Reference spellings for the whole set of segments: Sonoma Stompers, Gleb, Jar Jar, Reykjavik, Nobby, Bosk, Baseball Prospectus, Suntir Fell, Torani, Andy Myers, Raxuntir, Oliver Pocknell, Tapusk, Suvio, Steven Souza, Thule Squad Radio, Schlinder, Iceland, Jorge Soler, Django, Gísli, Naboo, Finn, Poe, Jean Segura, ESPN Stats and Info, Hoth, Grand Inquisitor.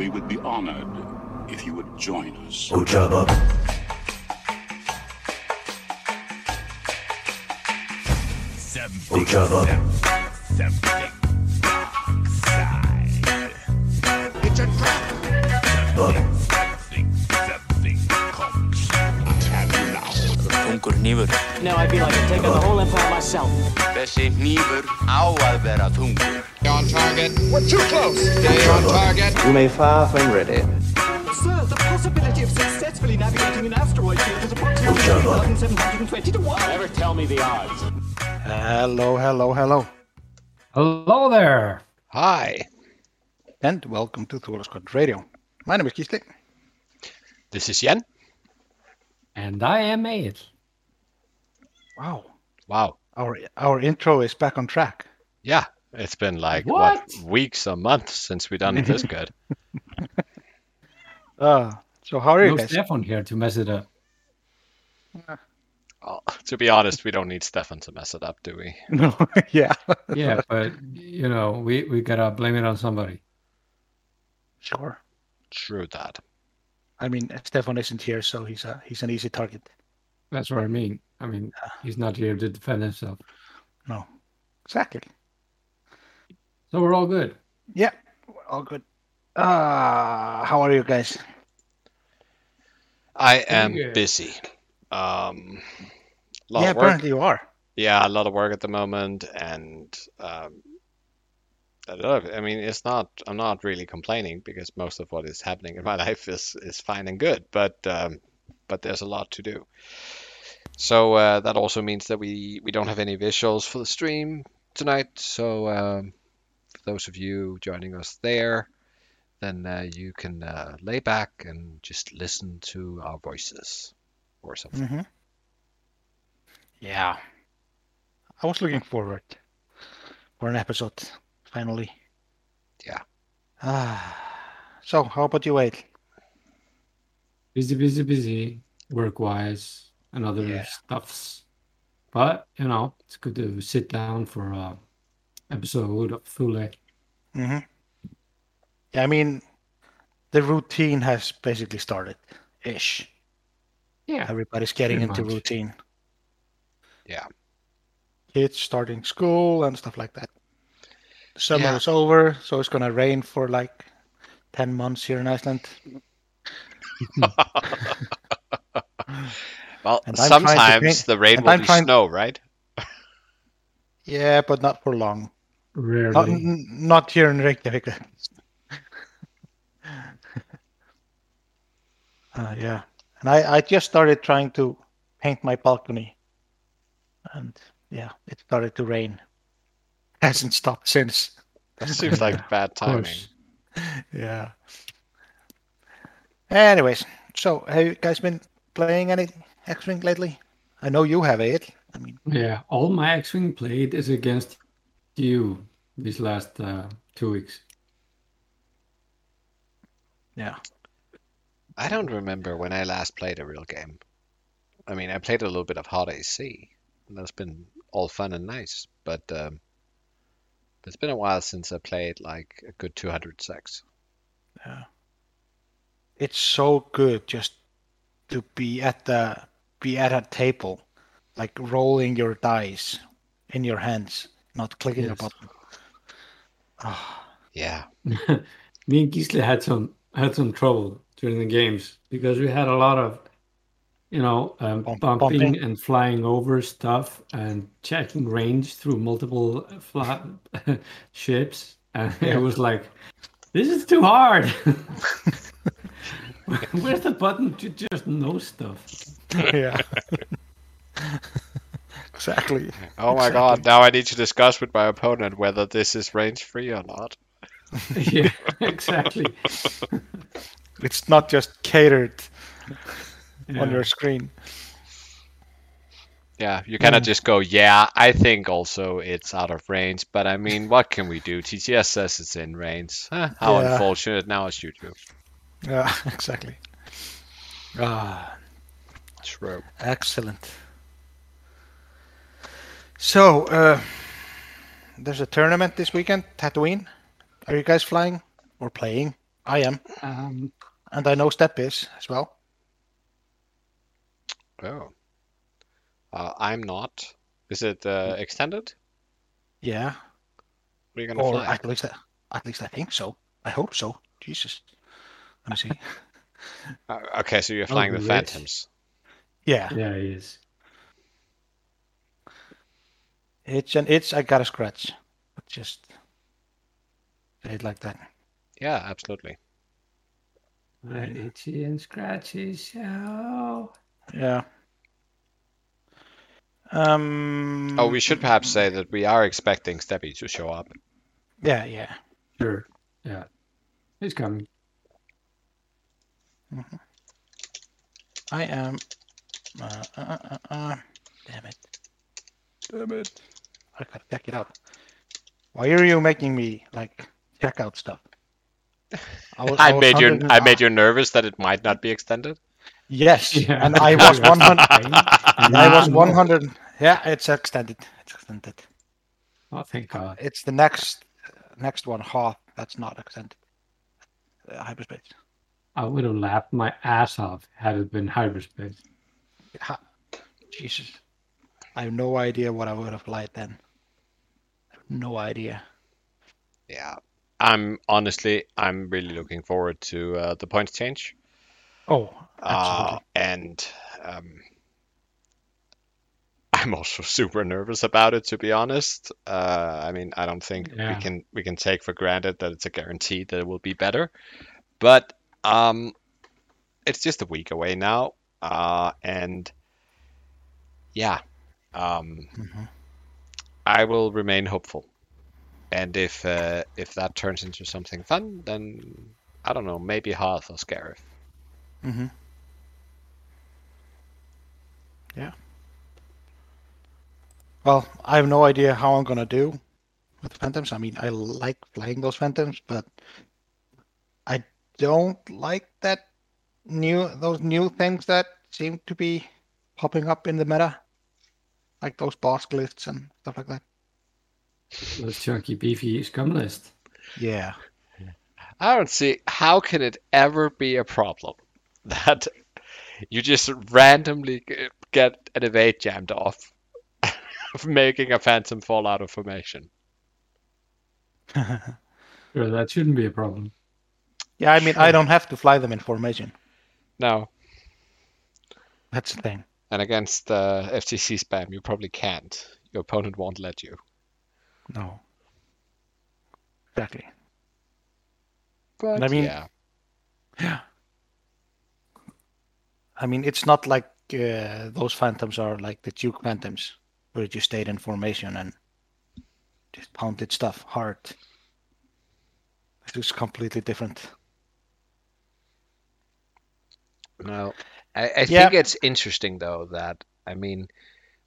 We would be honored if you would join us. Good job, up. Good job, up. It's a trap. No, I feel like I've taken the whole empire myself. On target. We're too close. Stay on target. You may fire when ready. Sir, the possibility of successfully navigating an asteroid field is approximately 3,720 to 1. Never tell me the odds. Hello, hello, hello. Hello there. Hi. And welcome to Thule Squad Radio. My name is Gísli. This is Yen. And I am Aid. Wow. Wow. Our intro is back on track. Yeah. It's been like what weeks or months since we've done it this good. So how are you guys? No Stefan here to mess it up. Oh, to be honest, we don't need Stefan to mess it up, do we? No. Yeah. Yeah, but you know, we gotta blame it on somebody. Sure. True that. I mean, Stefan isn't here, so he's an easy target. That's what I mean. I mean, he's not here to defend himself. No. Exactly. So we're all good. Yeah, we're all good. How are you guys? I am busy. Yeah, apparently you are. Yeah, a lot of work at the moment, and I mean, it's not. I'm not really complaining because most of what is happening in my life is fine and good. But there's a lot to do. So that also means that we don't have any visuals for the stream tonight. So. For those of you joining us there, then you can lay back and just listen to our voices or something. Mm-hmm. Yeah. I was looking forward for an episode, finally. Yeah. So, how about you, Aid? Busy, work-wise and other stuffs. But, you know, it's good to sit down for episode of Thule. Mm-hmm. I mean, the routine has basically started-ish. Yeah. Everybody's getting into routine. Yeah. Kids starting school and stuff like that. Summer is over, so it's going to rain for like 10 months here in Iceland. Well, sometimes the rain will be snow, right? Yeah, but not for long. Rarely. Not here in Reykjavik. Yeah. And I just started trying to paint my balcony. And yeah, it started to rain. Hasn't stopped since. That seems like bad timing. Yeah. Anyways, so have you guys been playing any X-Wing lately? I know you have, Aid. I mean, yeah, all my X-Wing played is against you these last 2 weeks. Yeah. I don't remember when I last played a real game. I mean, I played a little bit of Hot AC, and that's been all fun and nice, but it's been a while since I played like a good 200 secs. Yeah. It's so good just to be at a table, like rolling your dice in your hands, not clicking a button. Oh. Yeah. Me and Gísli had some trouble during the games because we had a lot of, you know, bumping and flying over stuff and checking range through multiple ships, and it was like, this is too hard. Where's the button to just know stuff? Yeah. Exactly. Oh my God, now I need to discuss with my opponent whether this is range free or not. Yeah, exactly. It's not just catered on your screen. Yeah, you cannot just go, I think also it's out of range, but I mean, what can we do? TTS says it's in range. Huh? How unfortunate, now I shoot you. Yeah, exactly. True. Excellent. So, there's a tournament this weekend, Tatooine. Are you guys flying or playing? I am. And I know Step is as well. Oh. I'm not. Is it extended? Yeah. What are you going to fly? At least I think so. I hope so. Jesus. Let me see. Okay, so you're flying the Phantoms. Yeah. Yeah, he is. It's an itch I got a scratch. But just say it like that. Yeah, absolutely. My itchy and scratchy show. Yeah. Oh, we should perhaps say that we are expecting Steppy to show up. Yeah, yeah. Sure. Yeah. He's coming. Mm-hmm. I am. Damn it. Damn it. I gotta check it out. Why are you making me, like, check out stuff? I made you nervous that it might not be extended? Yes, yeah. And I was 100. And I was 100. Yeah, it's extended. It's extended. Oh, thank God. It's the next one, Hoth. That's not extended. Hyperspace. I would have laughed my ass off had it been hyperspace. Jesus. I have no idea what I would have liked then. I have no idea. Yeah. I'm really looking forward to the points change. Oh, absolutely. And I'm also super nervous about it, to be honest. I mean, I don't think we can take for granted that it's a guarantee that it will be better. But it's just a week away now. I will remain hopeful. And if that turns into something fun, then I don't know, maybe Hoth or Scarif. Mm-hmm. Yeah. Well, I have no idea how I'm gonna do with the Phantoms. I mean, I like flying those Phantoms, but I don't like those new things that seem to be popping up in the meta, like those boss glyphs and stuff like that. The chunky, beefy scum list. Yeah. I don't see how can it ever be a problem that you just randomly get an evade jammed off of making a phantom fall out of formation. Sure, that shouldn't be a problem. Yeah, I mean, sure. I don't have to fly them in formation. No. That's the thing. And against FTC spam, you probably can't. Your opponent won't let you. No. Exactly. But, I mean, yeah. I mean, it's not like those phantoms are like the Duke phantoms, where you stayed in formation and just pounded stuff hard. It was completely different. No, I think it's interesting though that, I mean,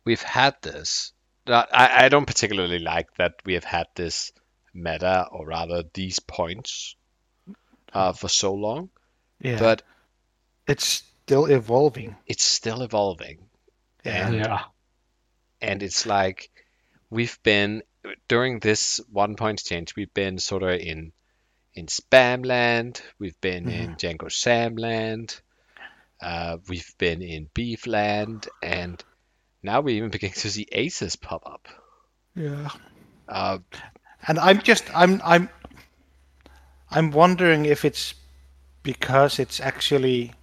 we've had this. I don't particularly like that we have had this meta, or rather these points, for so long. Yeah. But it's still evolving. Yeah. And it's like we've been during this 1 points change, we've been sort of in spam land, we've been in Django Sam land, we've been in beef land, and now we even begin to see aces pop up. Yeah. And I'm wondering if it's because it's actually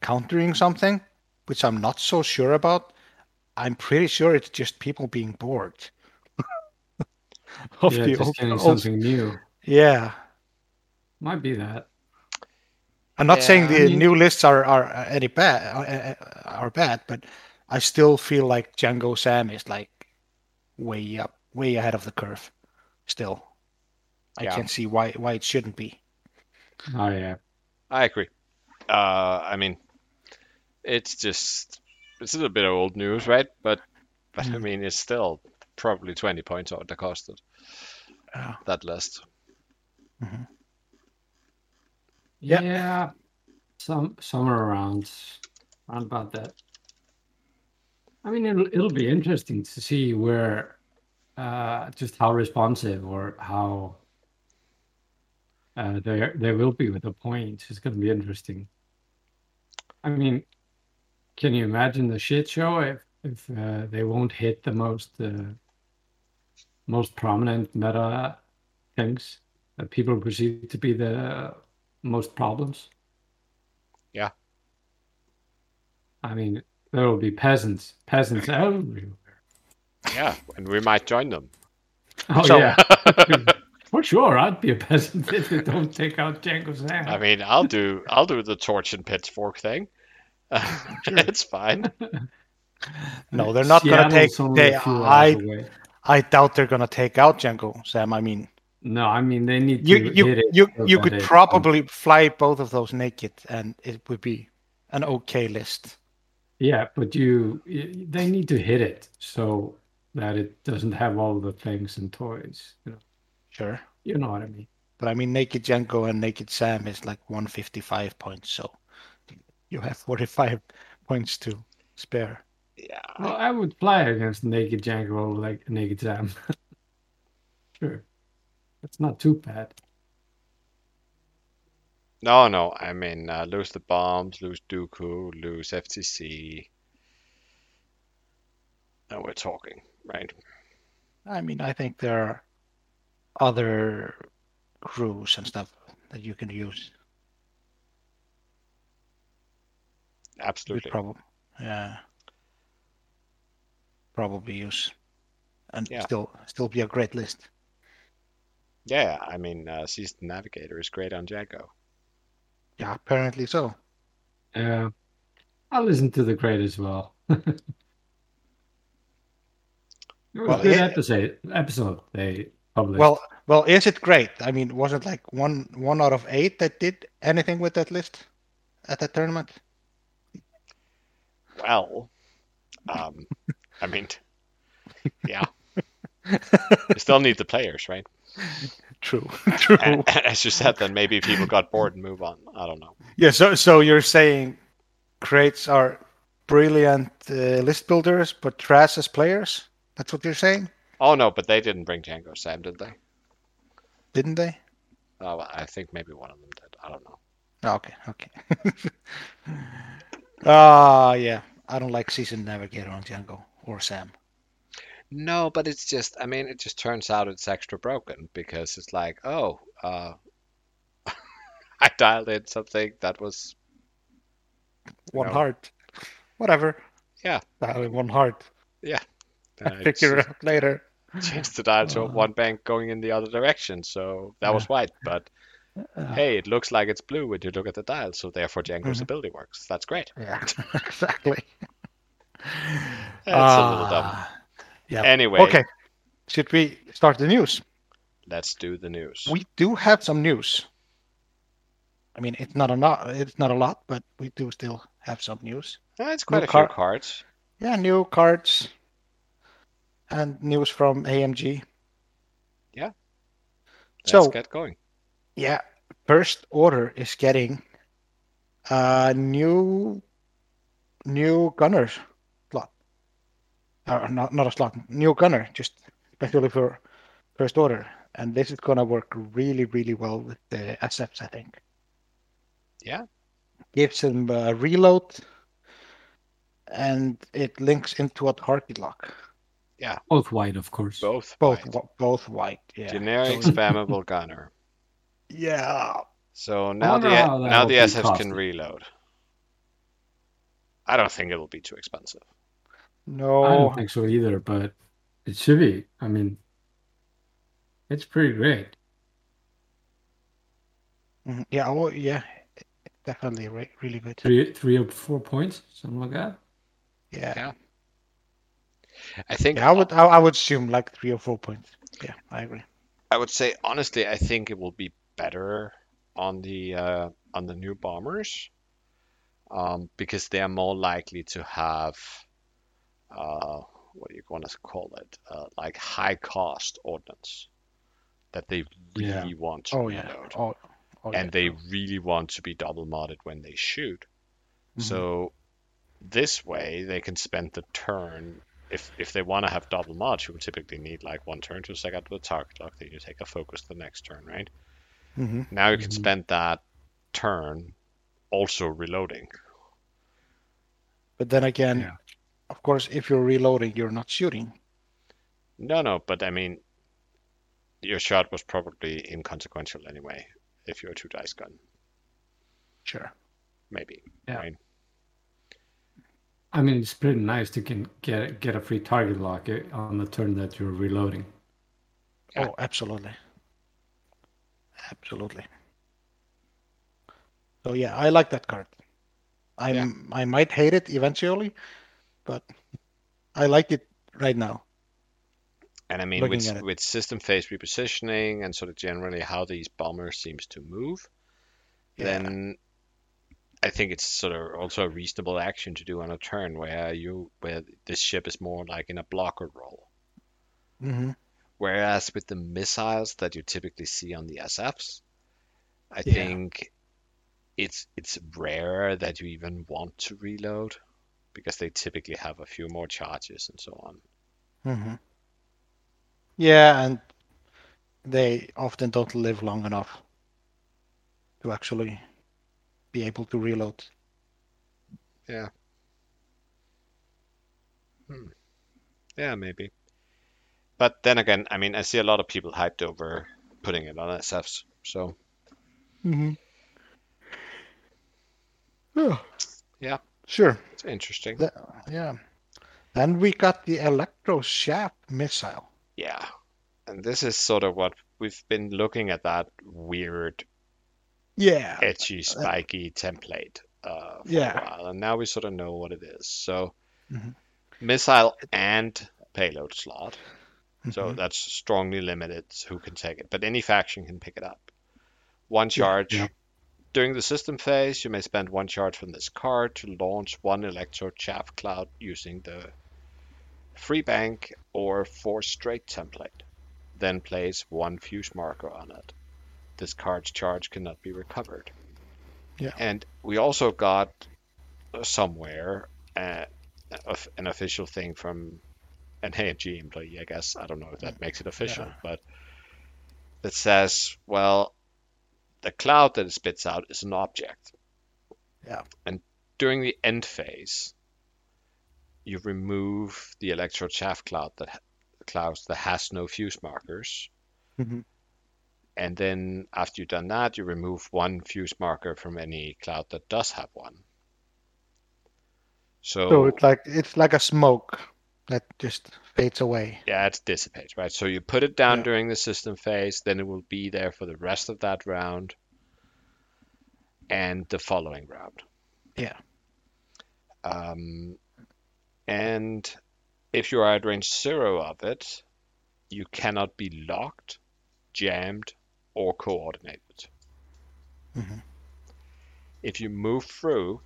countering something, which I'm not so sure about. I'm pretty sure it's just people being bored. Getting something new. Yeah. Might be that. I'm not saying new lists are bad, but I still feel like Django Sam is like way ahead of the curve. Still, I can't see why it shouldn't be. Oh yeah, I agree. I mean, it's a little bit of old news, right? But I mean, it's still probably 20 points out the cost of that list. Mm-hmm. Yep. Yeah, somewhere around about that. I mean, it'll be interesting to see where, just how responsive or how There will be with a point. It's going to be interesting. I mean, can you imagine the shit show if they won't hit the most prominent meta things that people perceive to be the most problems? Yeah. I mean, there will be peasants everywhere. Yeah, and we might join them. Oh, so... yeah. For sure, I'd be a peasant if they don't take out Django's hand. I mean, I'll do the torch and pitchfork thing. Sure. It's fine. No, they're not going to take... I doubt they're going to take out Django, Sam. I mean... No, I mean, they need to hit it. You could probably fly both of those naked, and it would be an okay list. Yeah, but they need to hit it so that it doesn't have all the things and toys, you know. Sure. You know what I mean. But I mean, naked Django and naked Sam is like 155 points, so you have 45 points to spare. Yeah. Well, I would fly against naked Django like naked Sam. Sure. That's not too bad. No. I mean, lose the bombs, lose Dooku, lose FTC. Now we're talking, right? I mean, I think there are other crews and stuff that you can use. Absolutely. Probably use and still be a great list. Yeah, I mean, Seasoned Navigator is great on Django. Yeah, apparently so. Yeah, I'll listen to the great as well. It was a good episode. They published. Well, is it great? I mean, was it like one out of 8 that did anything with that list at that tournament? Well, I mean, yeah. You still need the players, right? True. And, as you said, then maybe people got bored and move on. I don't know. Yeah, so you're saying crates are brilliant list builders, but trash as players? That's what you're saying? Oh, no, but they didn't bring Django, Sam, did they? Didn't they? Oh, I think maybe one of them did. I don't know. Okay. Yeah. I don't like Seasoned Navigator on Django or Sam. No, but it's just, I mean, it just turns out it's extra broken because it's like, I dialed in something that was... One heart. Whatever. Yeah. Dial in one heart. Yeah. I figure it out later. Changed the dial to one bank going in the other direction, so that was white, but hey, it looks like it's blue when you look at the dial, so therefore Django's ability works. That's great. Yeah, exactly. It's a little dumb. Yeah. Anyway. Okay. Should we start the news? Let's do the news. We do have some news. I mean, it's not a lot, but we do still have some news. It's quite a few cards. Yeah, new cards and news from AMG. Yeah. Let's get going. Yeah. First Order is getting a new gunner. Not a slot, new gunner, just especially for First Order. And this is going to work really, really well with the SFs, I think. Yeah. Gives him a reload, and it links into a target lock. Yeah. Both white, of course. Both white, yeah. Generic spammable gunner. Yeah. So now the SFs can reload. I don't think it'll be too expensive. No, I don't think so either, but it should be. I mean, it's pretty great. Yeah, definitely really good. Three or 4 points, something like that. Yeah. I think I would assume like 3 or 4 points. Yeah, I agree. I would say honestly, I think it will be better on the new bombers, because they are more likely to have. What do you want to call it? Like high cost ordnance that they really want to reload. They really want to be double modded when they shoot. Mm-hmm. So this way they can spend the turn. If they want to have double mods, you would typically need like 1 turn to stack up the target lock, then you take a focus the next turn, right? Mm-hmm. Now you can spend that turn also reloading. But then again, of course, if you're reloading, you're not shooting. No, but I mean, your shot was probably inconsequential anyway, if you're a two-dice gun. Sure. Maybe. Yeah. Right? I mean, it's pretty nice to can get a free target lock on the turn that you're reloading. Yeah. Oh, absolutely. Absolutely. So yeah, I like that card. I might hate it eventually, but I like it right now. And I mean, with system phase repositioning and sort of generally how these bombers seems to move, then I think it's sort of also a reasonable action to do on a turn where this ship is more like in a blocker role. Mm-hmm. Whereas with the missiles that you typically see on the SFs, I think it's rare that you even want to reload because they typically have a few more charges and so on. Mm-hmm. Yeah, and they often don't live long enough to actually be able to reload. Yeah. Yeah, maybe. But then again, I mean, I see a lot of people hyped over putting it on SFs, so... Mm-hmm. Oh. Yeah. Sure. It's interesting. Then we got the electro-shaft missile. Yeah. And this is sort of what we've been looking at, that weird... Yeah, edgy, spiky template for a while, and now we sort of know what it is. So, missile and payload slot. Mm-hmm. So that's strongly limited who can take it, but any faction can pick it up. One charge during the system phase. You may spend one charge from this card to launch one electro chaff cloud using the free bank or four straight template. Then place one fuse marker on it. This card's charge cannot be recovered. Yeah. And we also got somewhere an official thing from an AMG employee, I guess. I don't know if that makes it official, but it says, well, the cloud that it spits out is an object. Yeah. And during the end phase, you remove the electro chaff cloud that has no fuse markers. Mm-hmm. And then after you've done that, you remove one fuse marker from any cloud that does have one. So it's like a smoke that just fades away. Yeah, it dissipates, right? So you put it down during the system phase, then it will be there for the rest of that round and the following round. Yeah. And if you are at range 0 of it, you cannot be locked, jammed, or coordinated. Mm-hmm. If you move through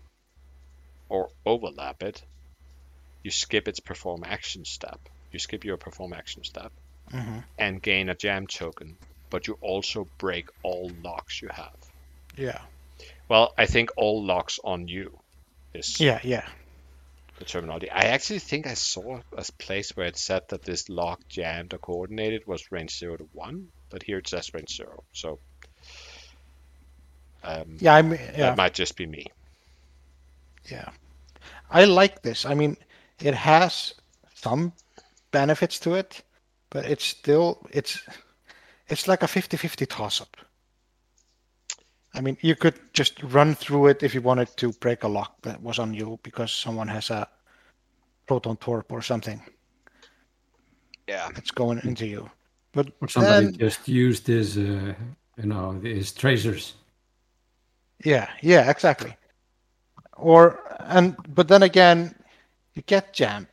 or overlap it, you skip its perform action step. You skip your perform action step and gain a jam token, but you also break all locks you have. Yeah. Well, I think all locks on you is the terminology. I actually think I saw a place where it said that this lock, jammed, or coordinated was range 0 to 1. But here it says range 0, so that might just be me. Yeah, I like this. I mean, it has some benefits to it, but it's still it's like a 50-50 toss-up. I mean, you could just run through it if you wanted to break a lock that was on you because someone has a proton torp or something. Yeah, it's going into you. But or somebody just used his tracers. Yeah, exactly. But then again, you get jammed,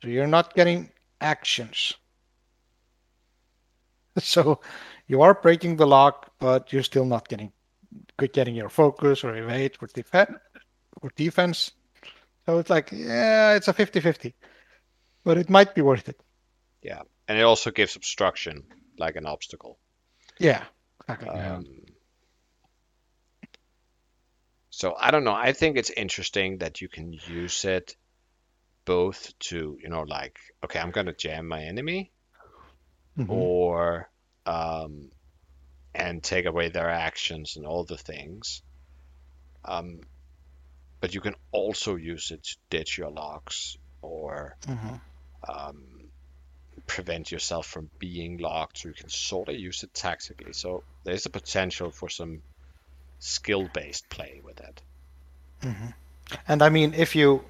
so you're not getting actions. So you are breaking the lock, but you're still not getting your focus or evade or defense. So it's like, it's a 50-50, but it might be worth it. Yeah. And it also gives obstruction, like an obstacle. Yeah. Exactly. So I don't know. I think it's interesting that you can use it both to, like, okay, I'm going to jam my enemy, or and take away their actions and all the things. But you can also use it to ditch your locks or prevent yourself from being locked. So you can sort of use it tactically. So there's a potential for some skill-based play with it. And I mean, if you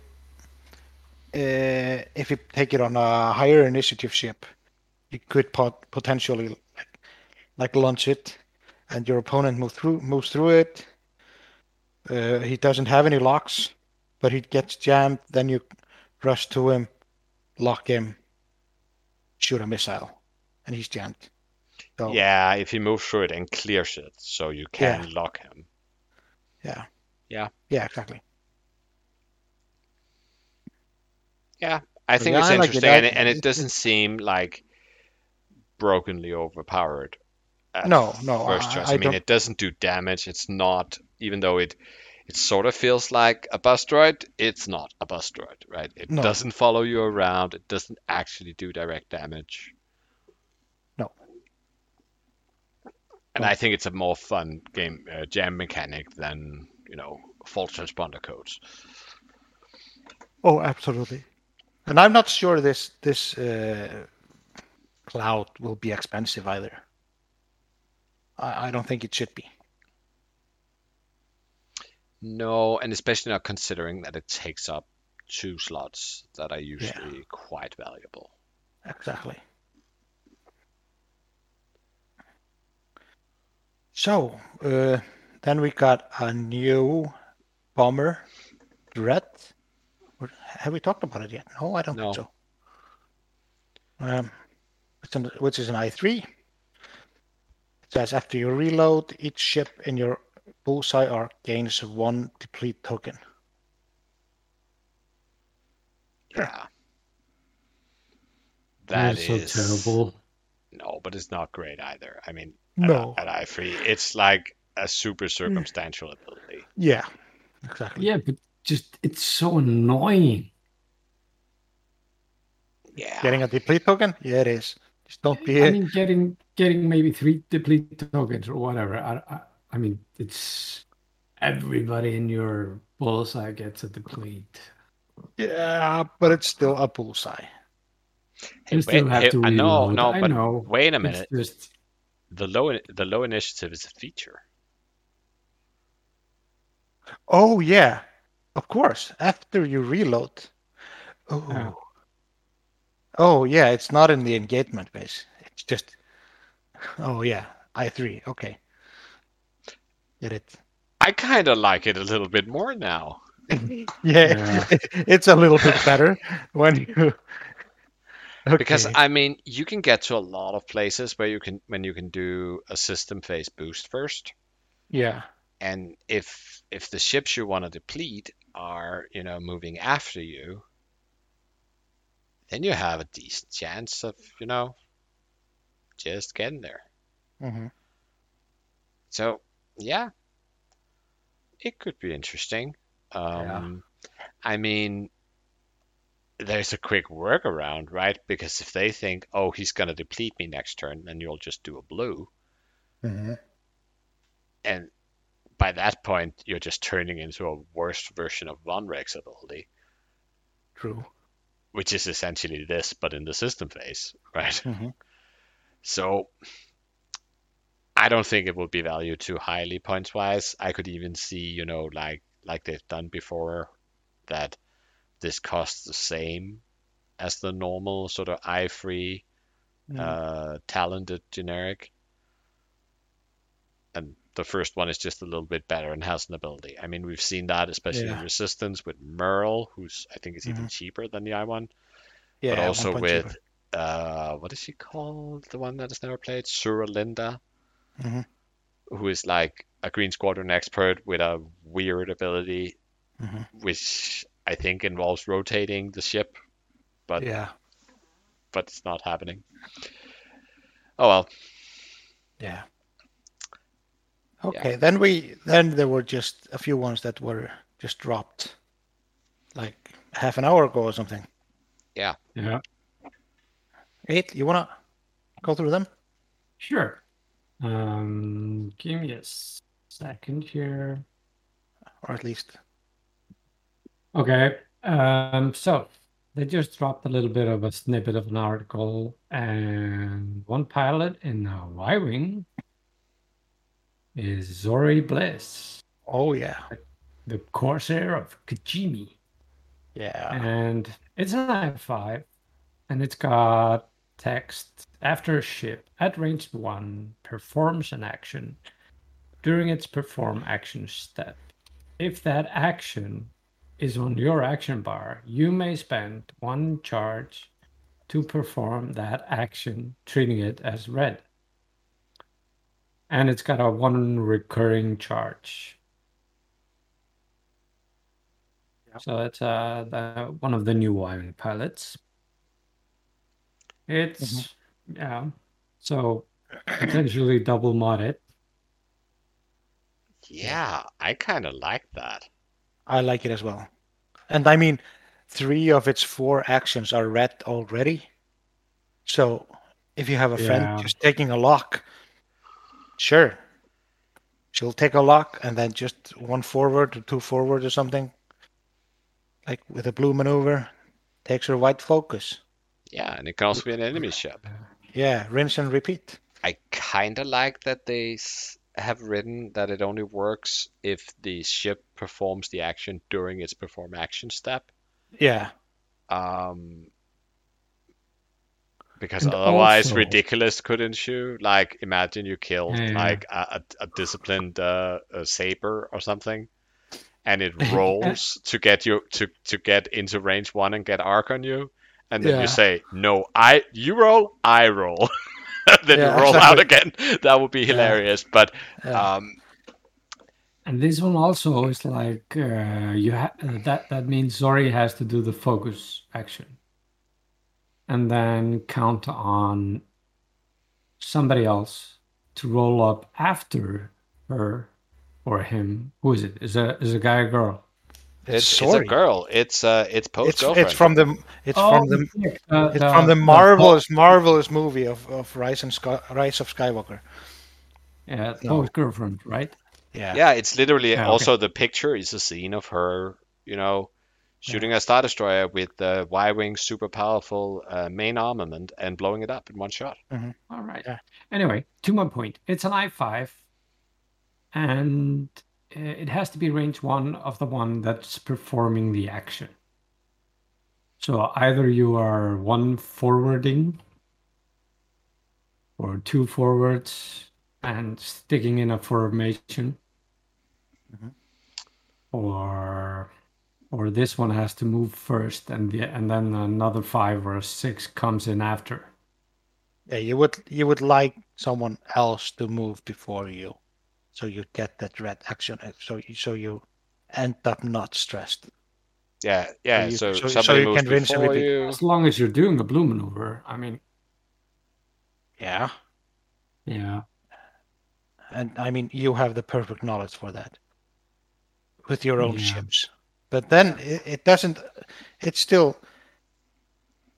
take it on a higher initiative ship, you could potentially like launch it, and your opponent moves through it. He doesn't have any locks, but he gets jammed. Then you rush to him, lock him, shoot a missile, and he's jammed. So, yeah, if he moves through it and clears it, so you can lock him. Yeah, exactly. Yeah, I think it's interesting, like it, and it doesn't seem like brokenly overpowered. No. First choice. I mean, it doesn't do damage. It's not, even though it sort of feels like a bus droid, it's not a bus droid, right? It doesn't follow you around. It doesn't actually do direct damage. And I think it's a more fun game jam mechanic than, false transponder codes. Oh, absolutely. And I'm not sure this cloud will be expensive either. I don't think it should be. No, and especially not considering that it takes up 2 slots that are usually quite valuable. Exactly. So, then we got a new bomber threat. Have we talked about it yet? No, I don't think so. Which is an I3. It says, after you reload, each ship in your bullseye arc gains 1 deplete token. Yeah. That is so terrible. No, but it's not great either. I mean... No. At I3, it's like a super circumstantial ability. Yeah, exactly. Yeah, but just it's so annoying. Yeah. Getting a deplete token? Yeah, it is. Just don't be. I mean, getting maybe 3 deplete tokens or whatever. I mean, it's everybody in your bullseye gets a deplete. Yeah, but it's still a bullseye. Hey, you still have to reload. I know. Wait a minute. It's just, The low initiative is a feature. Oh yeah, of course. After you reload. Oh yeah, it's not in the engagement phase. It's just. Oh yeah, I3. Okay. Get it. I kind of like it a little bit more now. Yeah, it's a little bit better when you. Okay. Because I mean, you can get to a lot of places where you can do a system phase boost first. Yeah. And if the ships you want to deplete are moving after you, then you have a decent chance of just getting there. Mm-hmm. So yeah, it could be interesting. I mean. There's a quick workaround, right? Because if they think, oh, he's going to deplete me next turn, then you'll just do a blue. Mm-hmm. And by that point, you're just turning into a worse version of Von Rex's ability. True. Which is essentially this, but in the system phase, right? Mm-hmm. So I don't think it will be valued too highly points-wise. I could even see, like they've done before, that this costs the same as the normal sort of I3 talented generic. And the first one is just a little bit better and has an ability. I mean, we've seen that, especially in Resistance with Merle, who's I think is even cheaper than the I1. Yeah, but also with, what is she called? The one that has never played? Suralinda, who is like a Green Squadron expert with a weird ability, which... I think involves rotating the ship, but it's not happening. Oh well. Yeah. Okay, then there were just a few ones that were just dropped, like half an hour ago or something. Yeah. Yeah. Aid, you wanna go through them? Sure. Give me a second here. Or at least. Okay. So they just dropped a little bit of a snippet of an article, and one pilot in a Y-Wing is Zorii Bliss. Oh, yeah. The Corsair of Kijimi. Yeah. And it's an I-5, and it's got text: after a ship at range 1 performs an action, during its perform action step, if that action is on your action bar, you may spend one charge to perform that action, treating it as red. And it's got a one recurring charge. Yep. So it's one of the new Y-Wing pilots. It's, yeah, so potentially double modded. Yeah, I kind of like that. I like it as well. And I mean, 3 of its 4 actions are red already. So if you have a friend just taking a lock, sure. She'll take a lock and then just 1 forward or 2 forward or something. Like with a blue maneuver, takes her white focus. Yeah, and it can also be an enemy ship. Yeah, rinse and repeat. I kind of like that they have written that it only works if the ship performs the action during its perform action step. Yeah. Because and otherwise also, ridiculous could ensue. Like, imagine you killed like a disciplined a saber or something, and it rolls to get you to get into range 1 and get arc on you. And then you say, no, you roll, I roll. Then you roll out again. That would be hilarious. But and this one also is like, that means Zorii has to do the focus action. And then count on somebody else to roll up after her or him. Who is it? Is a guy or girl? It's a girl. It's post-girlfriend. It's from the marvelous movie of Rise of Skywalker. Yeah, post-girlfriend, right? Yeah. Yeah, it's literally also the picture is a scene of her, shooting a Star Destroyer with the Y-Wing super powerful main armament and blowing it up in one shot. Mm-hmm. All right. Yeah. Anyway, to my point, it's an I-5 and it has to be range 1 of the one that's performing the action. So either you are 1 forwarding or 2 forwards and sticking in a formation, or this one has to move first, and then another 5 or 6 comes in after. Yeah, you would like someone else to move before you. So you get that red action, so you end up not stressed. Yeah, yeah. So you can rinse everything. As long as you're doing a blue maneuver, I mean. Yeah. Yeah. And I mean, you have the perfect knowledge for that with your own ships. But then it doesn't. It's still.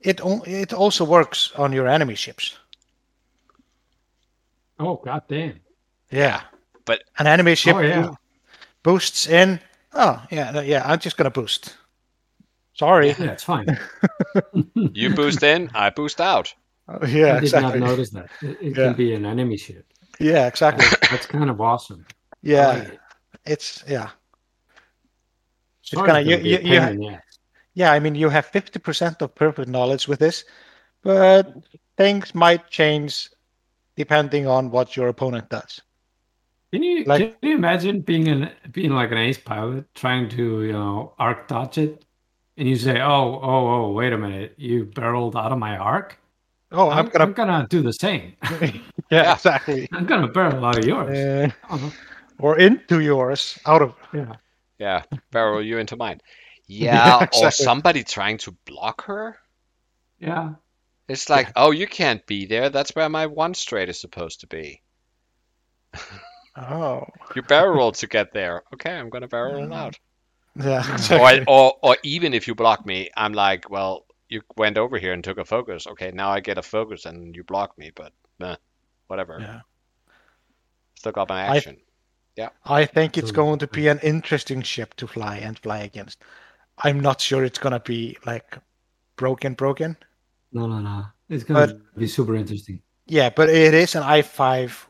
It also works on your enemy ships. Oh, goddamn! Yeah. But an enemy ship boosts in. Oh, yeah, I'm just going to boost. Sorry. Yeah, it's fine. You boost in, I boost out. Oh, yeah, I did not notice that. It can be an enemy ship. Yeah, exactly. That's kind of awesome. Yeah. Like it. It's, yeah. It's kinda, I mean, you have 50% of perfect knowledge with this, but things might change depending on what your opponent does. Can you imagine being like an ace pilot trying to arc dodge it, and you say, oh wait a minute, you barreled out of my arc. Oh, I'm gonna do the same. Yeah, exactly. I'm gonna barrel out of yours, or into yours, out of barrel you into mine. Yeah, exactly. Or somebody trying to block her. Yeah, it's like you can't be there. That's where my one straight is supposed to be. Oh, you barrel roll to get there. Okay, I'm gonna barrel roll out. Yeah. Exactly. Or even if you block me, I'm like, well, you went over here and took a focus. Okay, now I get a focus and you block me, but whatever. Yeah. Still got an action. Yeah. I think it's going to be an interesting ship to fly and fly against. I'm not sure it's going to be like broken. No. It's going to be super interesting. Yeah, but it is an i5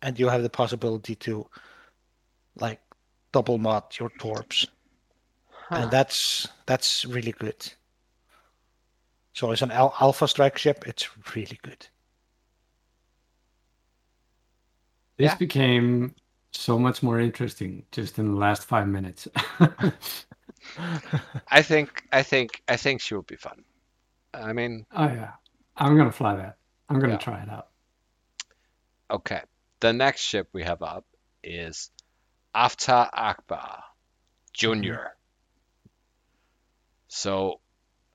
and you have the possibility to like double mod your torps. And that's really good. So it's an Alpha Strike ship. It's really good. This became so much more interesting just in the last 5 minutes. I think she will be fun. I mean, I'm gonna fly that. I'm gonna try it out. Okay, the next ship we have up is Aftab Akbar Junior. Mm-hmm. So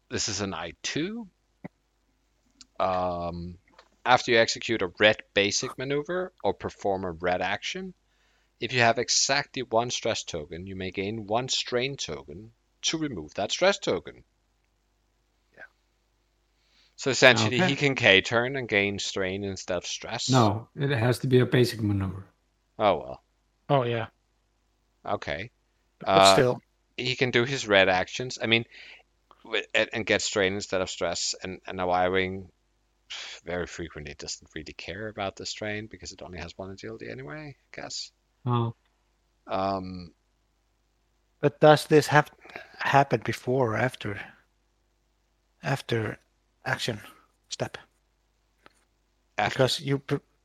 this is an I2. After you execute a red basic maneuver or perform a red action, if you have exactly one stress token, you may gain one strain token to remove that stress token. Yeah. So essentially, he can K-turn and gain strain instead of stress. No, it has to be a basic maneuver. Oh, well. Oh, yeah. Okay. But still. He can do his red actions. I mean, and get strain instead of stress. And a Y-Wing very frequently doesn't really care about the strain because it only has one agility anyway, I guess. Oh. But does this have happened before or after action step? Because you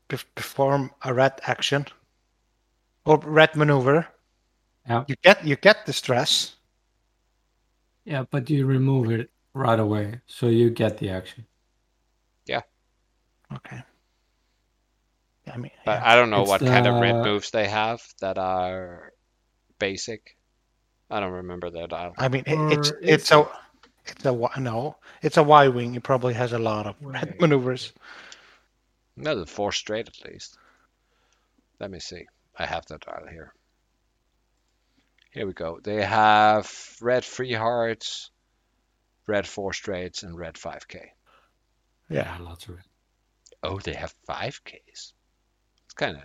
perform a red action or red maneuver. Yeah. You get the stress. Yeah, but you remove it right away, so you get the action. Yeah. Okay. I mean, but I don't know what kind of red moves they have that are basic. I don't remember that. I mean, it's a Y-Wing. It probably has a lot of red maneuvers. No, 4 straight at least. Let me see. I have that dial here. Here we go. They have red 3 hearts, red 4 straights, and red 5K. Yeah, lots of red. Oh, they have 5Ks. It's kind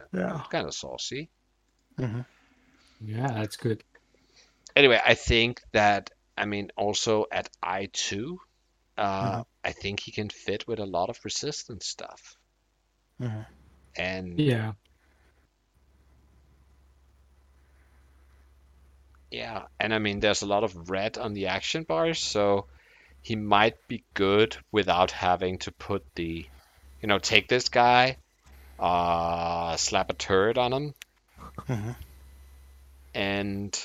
of saucy. Mm-hmm. Yeah, that's good. Anyway, I think that, also at I2, I think he can fit with a lot of resistance stuff. Mm-hmm. And yeah, and there's a lot of red on the action bars, so he might be good without having to put the, take this guy, slap a turret on him, and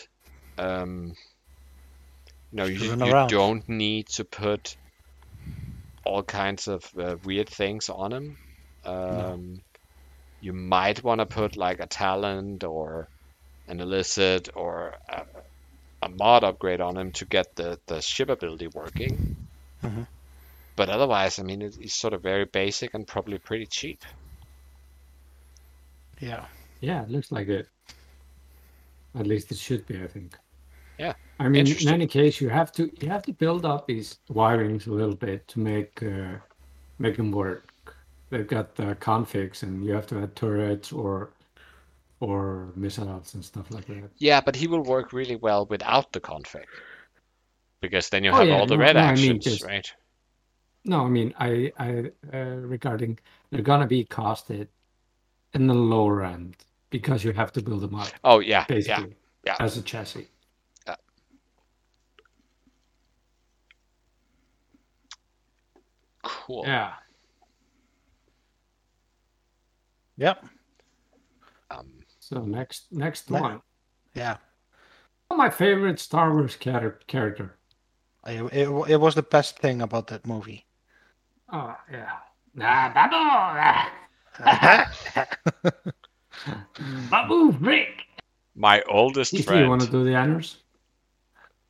you don't need to put all kinds of weird things on him. You might want to put like a talent or an illicit or a mod upgrade on him to get the ship ability working. Mm-hmm. But otherwise, it's sort of very basic and probably pretty cheap. Yeah. Yeah, it looks like it. At least it should be, I think. Yeah. In any case, you have to build up these wirings a little bit to make them work. They've got the configs, and you have to add turrets or missiles and stuff like that. Yeah, but he will work really well without the config, because then you have all the red actions, right? No, regarding they're gonna be costed in the lower end because you have to build them up. Oh yeah, basically, as a chassis. Yeah. Cool. Yeah. Yep. So next one. Yeah. My favorite Star Wars character. It was the best thing about that movie. Oh, yeah. Babu! Babu Frick! My oldest friend. You want to do the honors?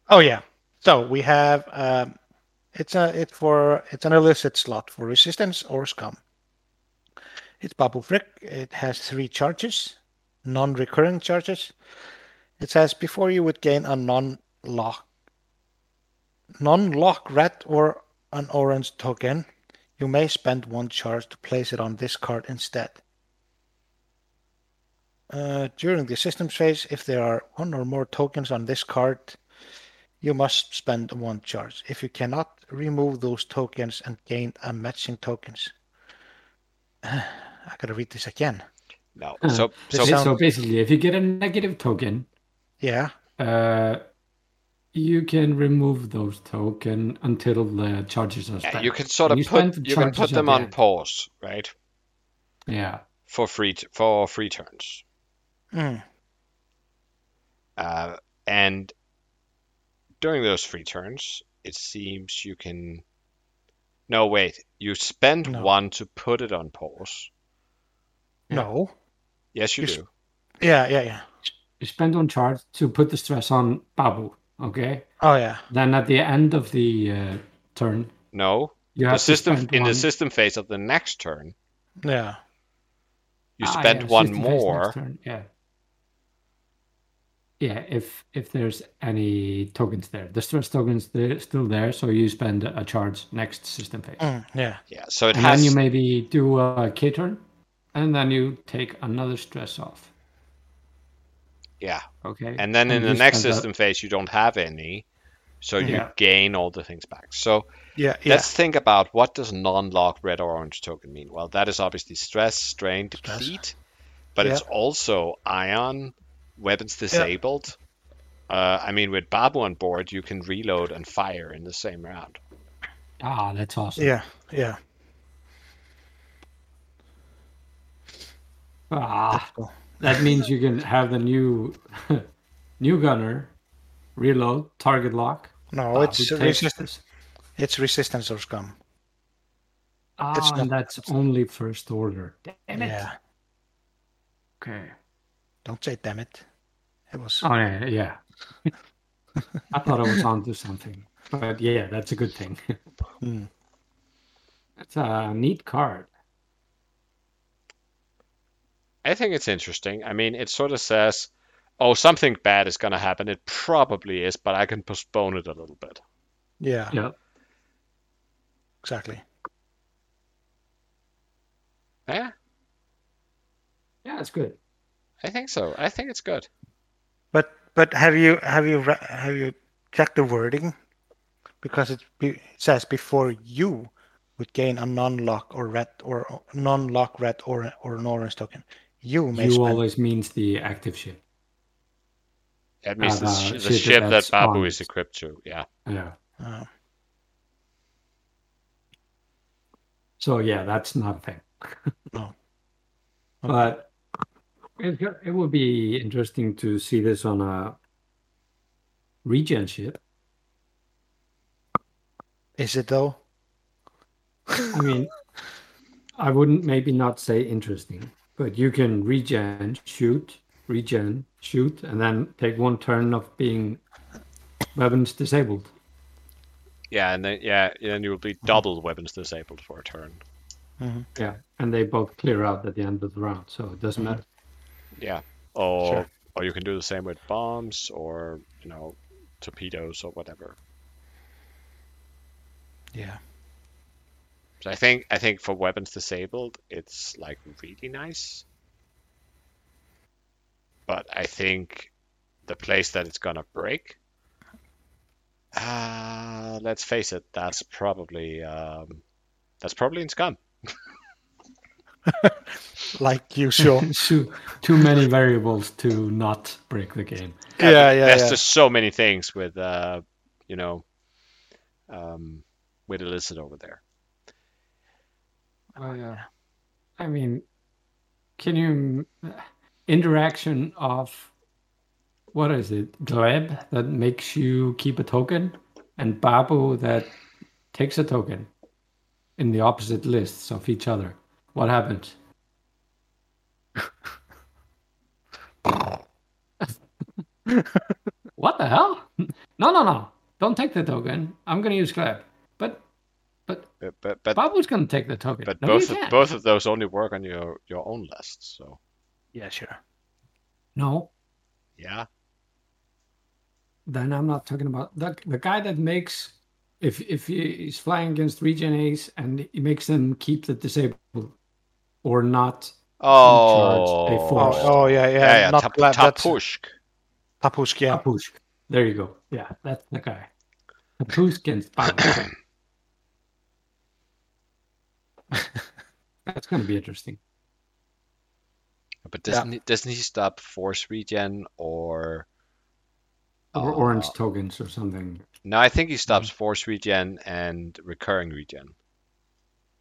Oh, yeah. So we have... It's an illicit slot for resistance or scum. It's Babu Frick. It has 3 charges. Non-recurring charges. It says before you would gain a non-lock red or an orange token, you may spend 1 charge to place it on this card instead. During the systems phase, if there are one or more tokens on this card, you must spend one charge. If you cannot, remove those tokens and gain a matching tokens. I gotta read this again. No. So basically, if you get a negative token, you can remove those tokens until the charges are spent. Yeah, you can sort of put them on pause, right? Yeah. For free turns. Mm. And during those free turns, it seems you can... No, wait. You spend one to put it on pause. No. Yes, you do. Yeah. You spend one charge to put the stress on Babu, okay? Oh, yeah. Then at the end of the turn... No. The system phase of the next turn... Yeah. You spend one more... Yeah. Yeah, if there's any tokens there. The stress tokens, they're still there, so you spend a charge next system phase. Yeah. So it has... then you maybe do a K turn, and then you take another stress off. Yeah. Okay. And then in the next system phase, you don't have any, so you gain all the things back. So let's think about, what does non-lock red or orange token mean? Well, that is obviously stress, strain, deplete, but it's also ion... weapons disabled. Yeah. I mean, with Babu on board, you can reload and fire in the same round. Ah, that's awesome. Yeah. Ah, cool. That means you can have the new gunner reload, target lock. No, it's resistance. It's resistance or scum. Ah, that's only first order. Damn it. Yeah. Okay. Don't say damn it. It was... Oh, yeah. I thought I was onto something. But yeah, that's a good thing. That's a neat card. I think it's interesting. I mean, it sort of says, oh, something bad is going to happen. It probably is, but I can postpone it a little bit. Yeah. Yeah. Exactly. Yeah. Yeah, it's good. I think so. I think it's good. But have you checked the wording? Because it says before you would gain a non-lock red or an orange token. You always means the active ship. That means the ship that Babu is equipped to. Yeah. Yeah. So yeah, that's not a thing. No. Okay. But. It would be interesting to see this on a regen ship. Is it though? I mean, I wouldn't not say interesting, but you can regen, shoot, and then take one turn of being weapons disabled. Yeah, and then you will be double weapons disabled for a turn. Mm-hmm. Yeah, and they both clear out at the end of the round, so it doesn't matter. Yeah, or you can do the same with bombs or, torpedoes or whatever. Yeah. So I think for weapons disabled, it's like really nice. But I think the place that it's going to break, let's face it, that's probably in Scum. Like you show. Too many variables to not break the game. Yeah. There's just so many things with, with Illicit over there. Well, yeah. I mean, can you... Interaction of... What is it? Gleb that makes you keep a token, and Babu that takes a token in the opposite lists of each other. What happened? What the hell? No. Don't take the token. I'm going to use Gleb. But Babu's going to take the token. But both of those only work on your own list, so... Yeah, sure. No. Yeah. Then I'm not talking about... The guy that makes... If he's flying against Regen A's and he makes them keep the disabled... or not Oh, yeah. Tapusk. Tapusk. There you go. Yeah, that's the guy. Tapusk and Spike. That's going to be interesting. But doesn't he stop Force Regen or Orange Tokens or something? No, I think he stops Force Regen and Recurring Regen.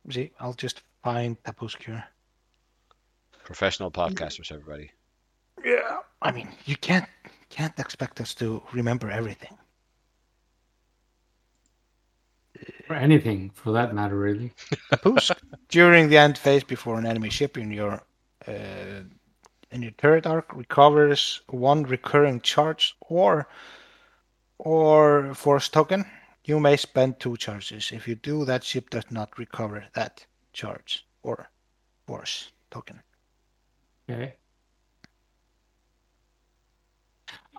See, I'll just find Tapusk here. Professional podcasters, everybody. Yeah, I mean, you can't expect us to remember everything. Or anything, for that matter, really. Tapusk, during the end phase before an enemy ship in your turret arc recovers one recurring charge or force token, you may spend 2 charges. If you do, that ship does not recover that charge or force token. Okay.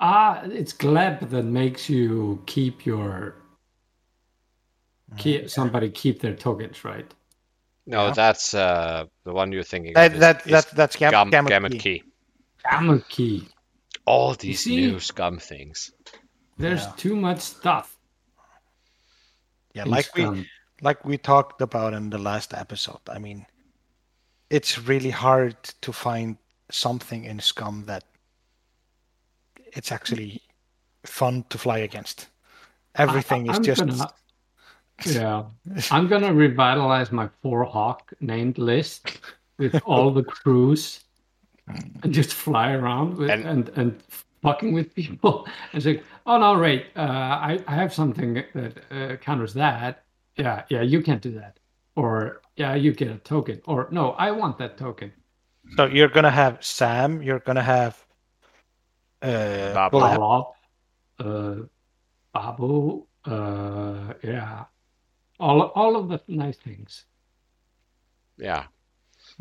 It's Gleb that makes you keep your... Somebody keep their tokens, right? No, that's the one you're thinking of. That's Gamut Key. Gamut Key. All these new scum things. There's too much stuff. Yeah, like we talked about in the last episode. I mean, it's really hard to find something in scum that it's actually fun to fly against. Everything is just... Yeah, I'm going to revitalize my 4 Hawk named list with all the crews and just fly around with and fucking with people and say, oh no, right, I have something that counters that. Yeah, you can't do that. Or, yeah, you get a token. Or, no, I want that token. So you're going to have Sam, you're going to have Bob, Babu, yeah. All of the nice things. Yeah.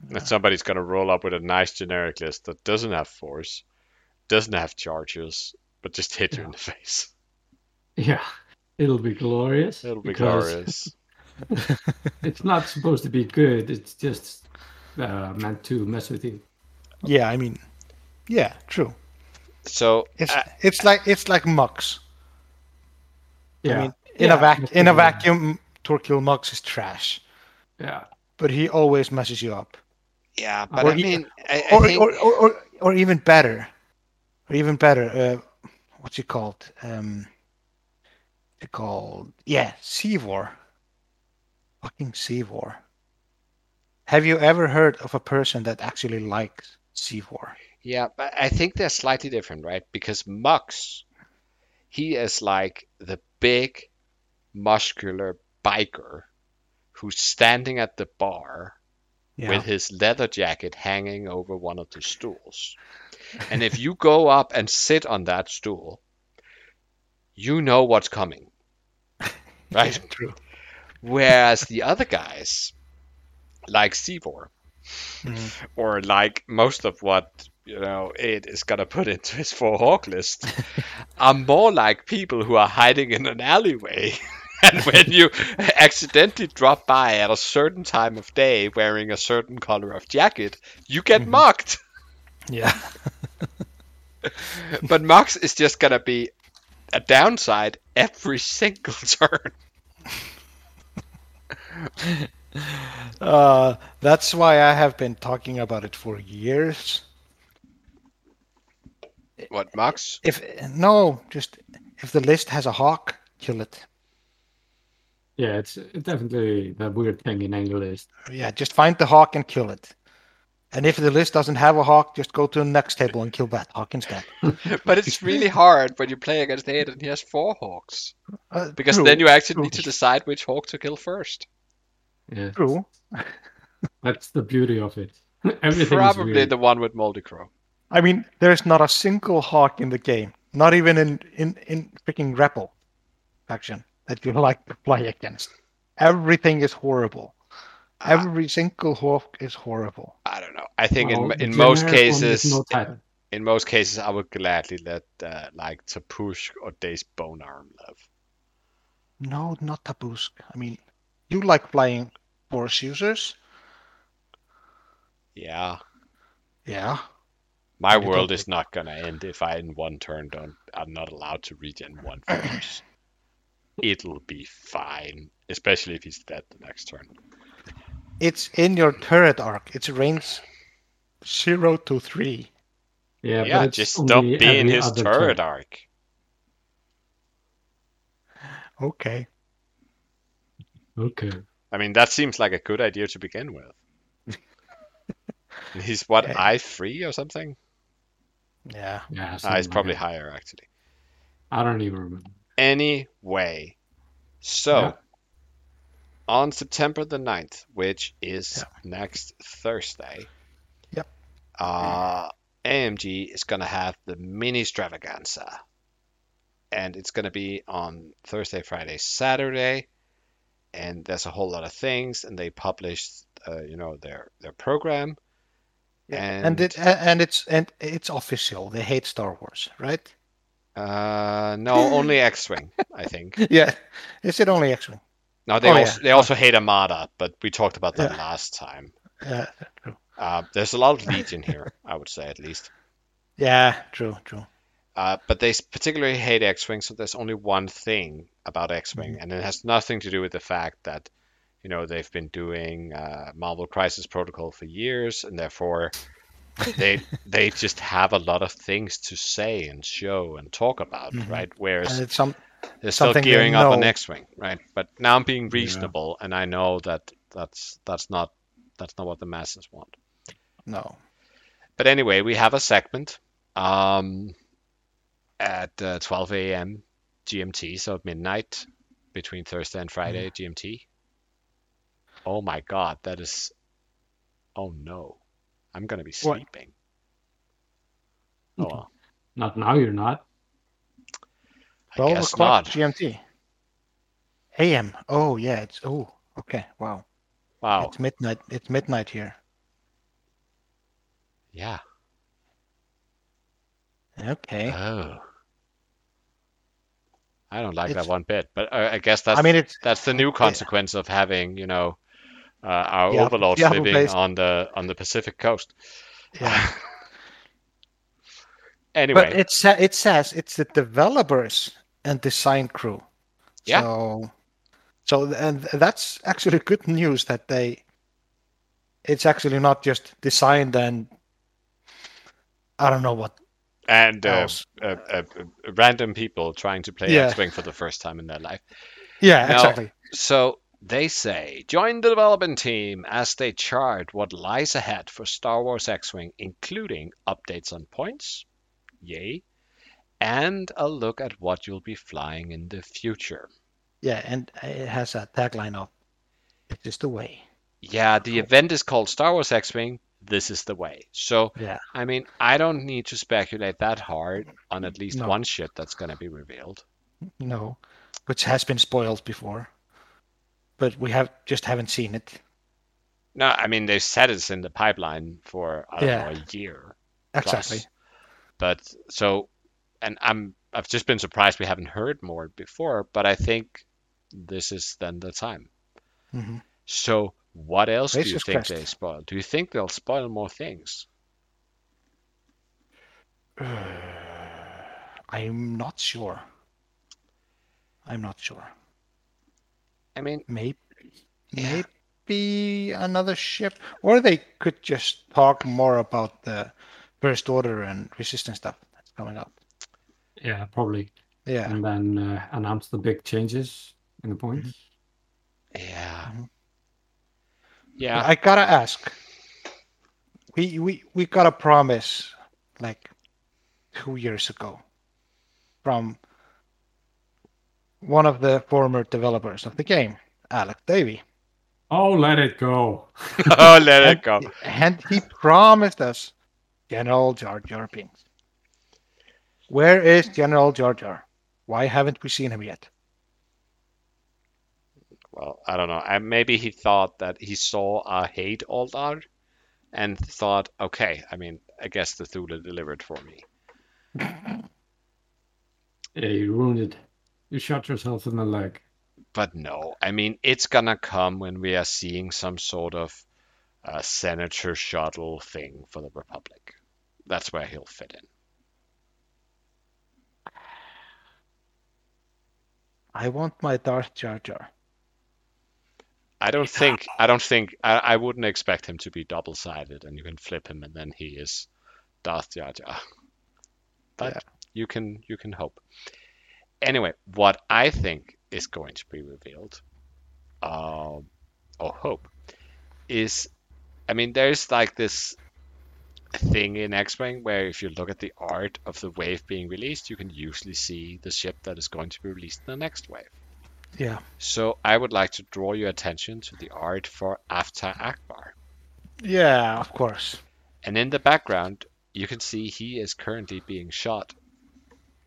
And somebody's going to roll up with a nice generic list that doesn't have force, doesn't have charges, but just hit her in the face. Yeah. It'll be glorious. It's not supposed to be good. It's just meant to mess with you. Yeah, I mean, yeah, true. So it's like Mux. Yeah. I mean, in a vacuum... Torquil Mux is trash. Yeah. But he always messes you up. Yeah, but I think even better, what's he called? Seevor. Fucking Seevor. Have you ever heard of a person that actually likes Seevor? Yeah, but I think they're slightly different, right? Because Mux, he is like the big muscular biker who's standing at the bar with his leather jacket hanging over one of the stools. And if you go up and sit on that stool, you know what's coming. Right? True. Whereas the other guys, like Seevor, or like most of what Aid is going to put into his 4 Hawk list, are more like people who are hiding in an alleyway. And when you accidentally drop by at a certain time of day wearing a certain color of jacket, you get mocked. Yeah. But Mux is just going to be a downside every single turn. That's why I have been talking about it for years. What, Mux? If the list has a hawk, kill it. Yeah, it's definitely that weird thing in any list. Yeah, just find the hawk and kill it. And if the list doesn't have a hawk, just go to the next table and kill that hawk instead. But it's really hard when you play against Aiden and he has 4 hawks. Because then you actually need to decide which hawk to kill first. Yeah. True. That's the beauty of it. Everything probably is weird. The one with Moldy Crow. I mean, there's not a single hawk in the game. Not even in freaking Rebel faction. That you like to play against. Everything is horrible. Every single hawk is horrible. I don't know. I think in most cases, I would gladly let like Tapusk or Days Bone Arm live. No, not Tapusk. I mean, you like playing force users. Yeah, Yeah. My world is not going to end if I in one turn I'm not allowed to regen one force. It'll be fine, especially if he's dead the next turn. It's in your turret arc. It's range 0 to 3. Yeah, but just stop being his turret arc. Okay. I mean, that seems like a good idea to begin with. He's what, I3 or something? Yeah. He's probably higher, actually. I don't even remember. Anyway, so on September the 9th, which is next Thursday, AMG is going to have the mini extravaganza. And it's going to be on Thursday, Friday, Saturday. And there's a whole lot of things. And they published, their program. Yeah. And it's official. They hate Star Wars, right? No, only X-Wing, I think. Yeah. Is it only X-Wing? No, they also hate Armada, but we talked about that last time. Yeah, true. There's a lot of Legion here, I would say, at least. Yeah, true. But they particularly hate X-Wing, so there's only one thing about X-Wing, and it has nothing to do with the fact that, they've been doing Marvel Crisis Protocol for years, and therefore they just have a lot of things to say and show and talk about, right? Whereas they're still gearing up on X-Wing, right? But now I'm being reasonable, and I know that that's not what the masses want. No. But anyway, we have a segment at 12 a.m. GMT, so at midnight between Thursday and Friday GMT. Oh my God, that is... Oh no. I'm going to be sleeping. What? Oh, well. Not now, you're not. 12 o'clock GMT. AM. Oh, yeah. It's... Oh, okay. Wow. It's midnight. It's midnight here. Yeah. Okay. Oh. I don't like that one bit, but I guess that's the new consequence of having, our overlords living on the Pacific coast. Yeah. Anyway. But it says it's the developers and design crew. Yeah. So and that's actually good news that it's actually not just designed and I don't know what. And random people trying to play X-Wing for the first time in their life. Yeah, exactly. So they say, join the development team as they chart what lies ahead for Star Wars X-Wing, including updates on points, yay, and a look at what you'll be flying in the future. Yeah, and it has a tagline of, it's just the way. Yeah, the event is called Star Wars X-Wing. This is the way. So, I mean, I don't need to speculate that hard on at least one ship that's going to be revealed. No, which has been spoiled before, but we haven't seen it. No, I mean, they've said it's in the pipeline for I don't know, a year. Exactly. Plus. But so, and I've just been surprised we haven't heard more before, but I think this is then the time. Mm-hmm. So, what else do you think they spoil? Do you think they'll spoil more things? I'm not sure. I mean, maybe another ship, or they could just talk more about the First Order and Resistance stuff that's coming up. Yeah, probably. Yeah, and then announce the big changes in the points. Yeah. Mm-hmm. Yeah, I gotta ask. We got a promise like 2 years ago from one of the former developers of the game, Alec Davey. Oh, let it go! And he promised us General Jar Jar Binks. Where is General Jar Jar? Why haven't we seen him yet? Well, I don't know. Maybe he thought that he saw a hate altar and thought, okay, I mean, I guess the Thula delivered for me. Yeah, you ruined it. You shot yourself in the leg. But no, I mean, it's going to come when we are seeing some sort of senator shuttle thing for the Republic. That's where he'll fit in. I want my Darth Jar Jar. I wouldn't expect him to be double-sided, and you can flip him, and then he is Darth Jar Jar. But yeah, you can hope. Anyway, what I think is going to be revealed, or hope, is, I mean, there's like this thing in X-Wing where if you look at the art of the wave being released, you can usually see the ship that is going to be released in the next wave. Yeah. So I would like to draw your attention to the art for Aftar Akbar. Yeah, of course. And in the background, you can see he is currently being shot,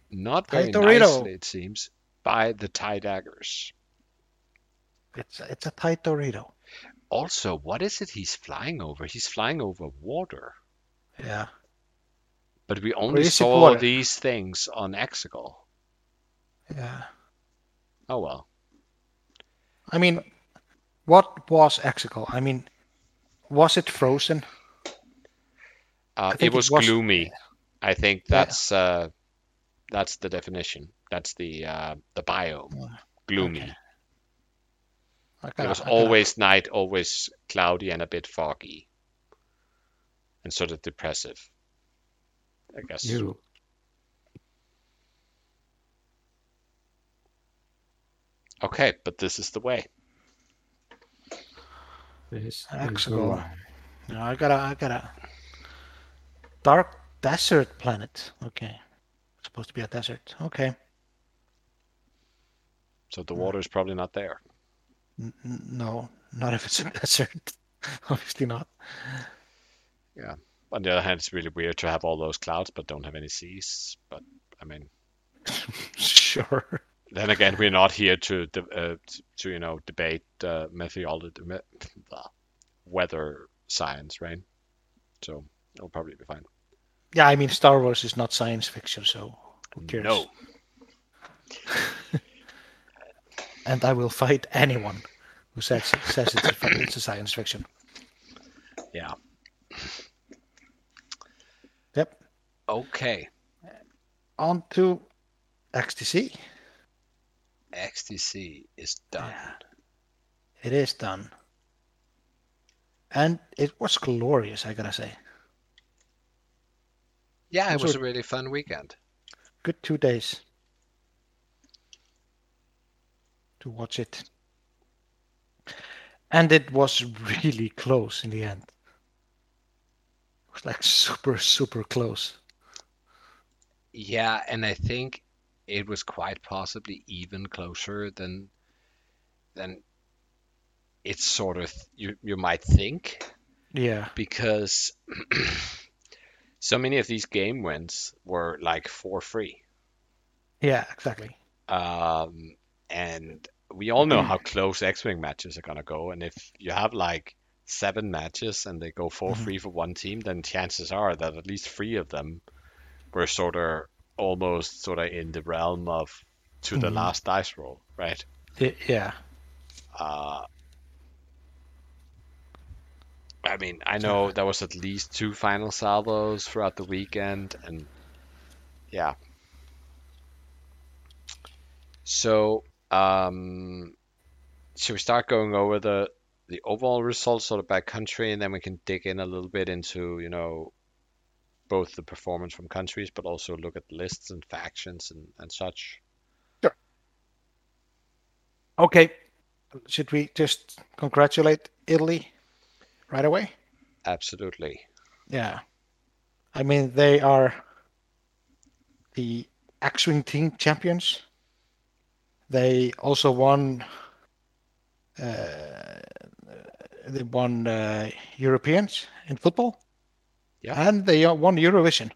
not very nicely, it seems, by the TIE daggers. It's a TIE Dorito. Also, what is it he's flying over? He's flying over water. Yeah. But we only saw water. These things on Exegol. Yeah. Oh, well. I mean, what was Exegol? I mean, was it frozen? It was gloomy. I think that's the definition. That's the biome. Yeah. Gloomy. Okay. It was always night, always cloudy, and a bit foggy. And sort of depressive, I guess. Ew. Okay, but this is the way. This Exegol. No, I got a dark desert planet. Okay. It's supposed to be a desert. Okay. So the water is probably not there. No, not if it's a desert. Obviously not. Yeah. On the other hand, it's really weird to have all those clouds but don't have any seas. But, I mean... Sure. Then again, we're not here to debate meteorology, weather science, right? So it'll probably be fine. Yeah, I mean, Star Wars is not science fiction, so who cares? No. And I will fight anyone who says it's a science fiction. Yeah. Yep. Okay. On to XTC. XTC is done. Yeah. It is done. And it was glorious, I gotta say. Yeah, it was a really fun weekend. Good 2 days to watch it. And it was really close in the end. It was like super, super close. Yeah, and I think it was quite possibly even closer than it's sort of you might think. Yeah. Because so many of these game wins were like for free. Yeah, exactly. And we all know how close X-Wing matches are gonna go, and if you have like 7 matches and they go for free for one team, then chances are that at least 3 of them were almost in the realm of to the last dice roll, right? Yeah. I mean, I know there was at least 2 final salvos throughout the weekend, and yeah. So, should we start going over the overall results sort of by country, and then we can dig in a little bit into, both the performance from countries, but also look at lists and factions and such. Sure. Okay. Should we just congratulate Italy right away? Absolutely. Yeah. I mean, they are the X-Wing team champions. They also won. They won Europeans in football. Yeah. And they won Eurovision.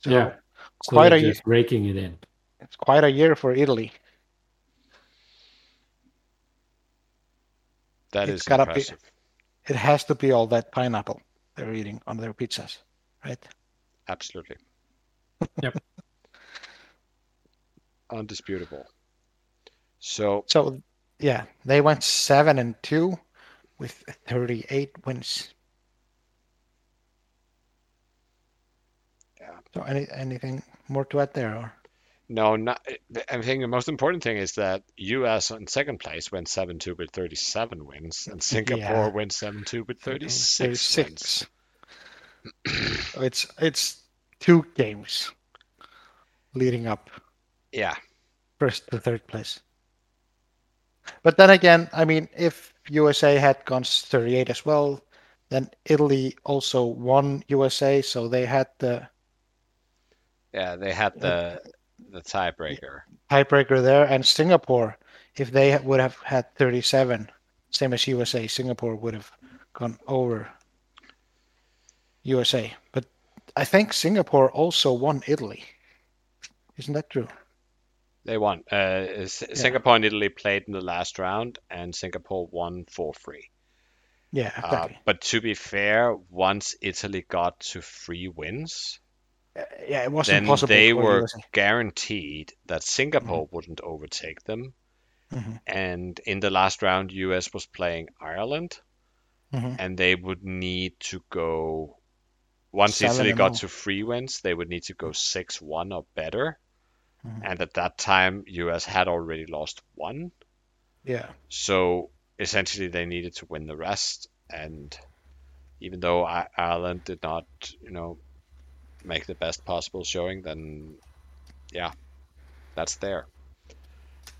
So yeah. Quite a year. Raking it in. It's quite a year for Italy. That is impressive. It has to be all that pineapple they're eating on their pizzas, right? Absolutely. Yep. Undisputable. So yeah, they went 7-2 with 38 wins. So anything more to add there? Or? No, not. I think the most important thing is that U.S. in second place went 7-2 with 37 wins, and Singapore went 7-2 with 36 wins. It's two games leading up. Yeah, first to third place. But then again, I mean, if USA had gone 38 as well, then Italy also won USA, so they had the. Yeah, they had the tiebreaker. Tiebreaker there, and Singapore, if they would have had 37, same as USA, Singapore would have gone over USA. But I think Singapore also won Italy. Isn't that true? They won. Singapore and Italy played in the last round, and Singapore won 4-3. Yeah, exactly. But to be fair, once Italy got to 3 wins... Yeah, it wasn't then possible. They were guaranteed that Singapore wouldn't overtake them. Mm-hmm. And in the last round, US was playing Ireland. Mm-hmm. And they would need to go... Once Italy got to 3 wins, they would need to go 6-1 or better. Mm-hmm. And at that time, US had already lost 1. Yeah. So essentially, they needed to win the rest. And even though Ireland did not, make the best possible showing, then that's there.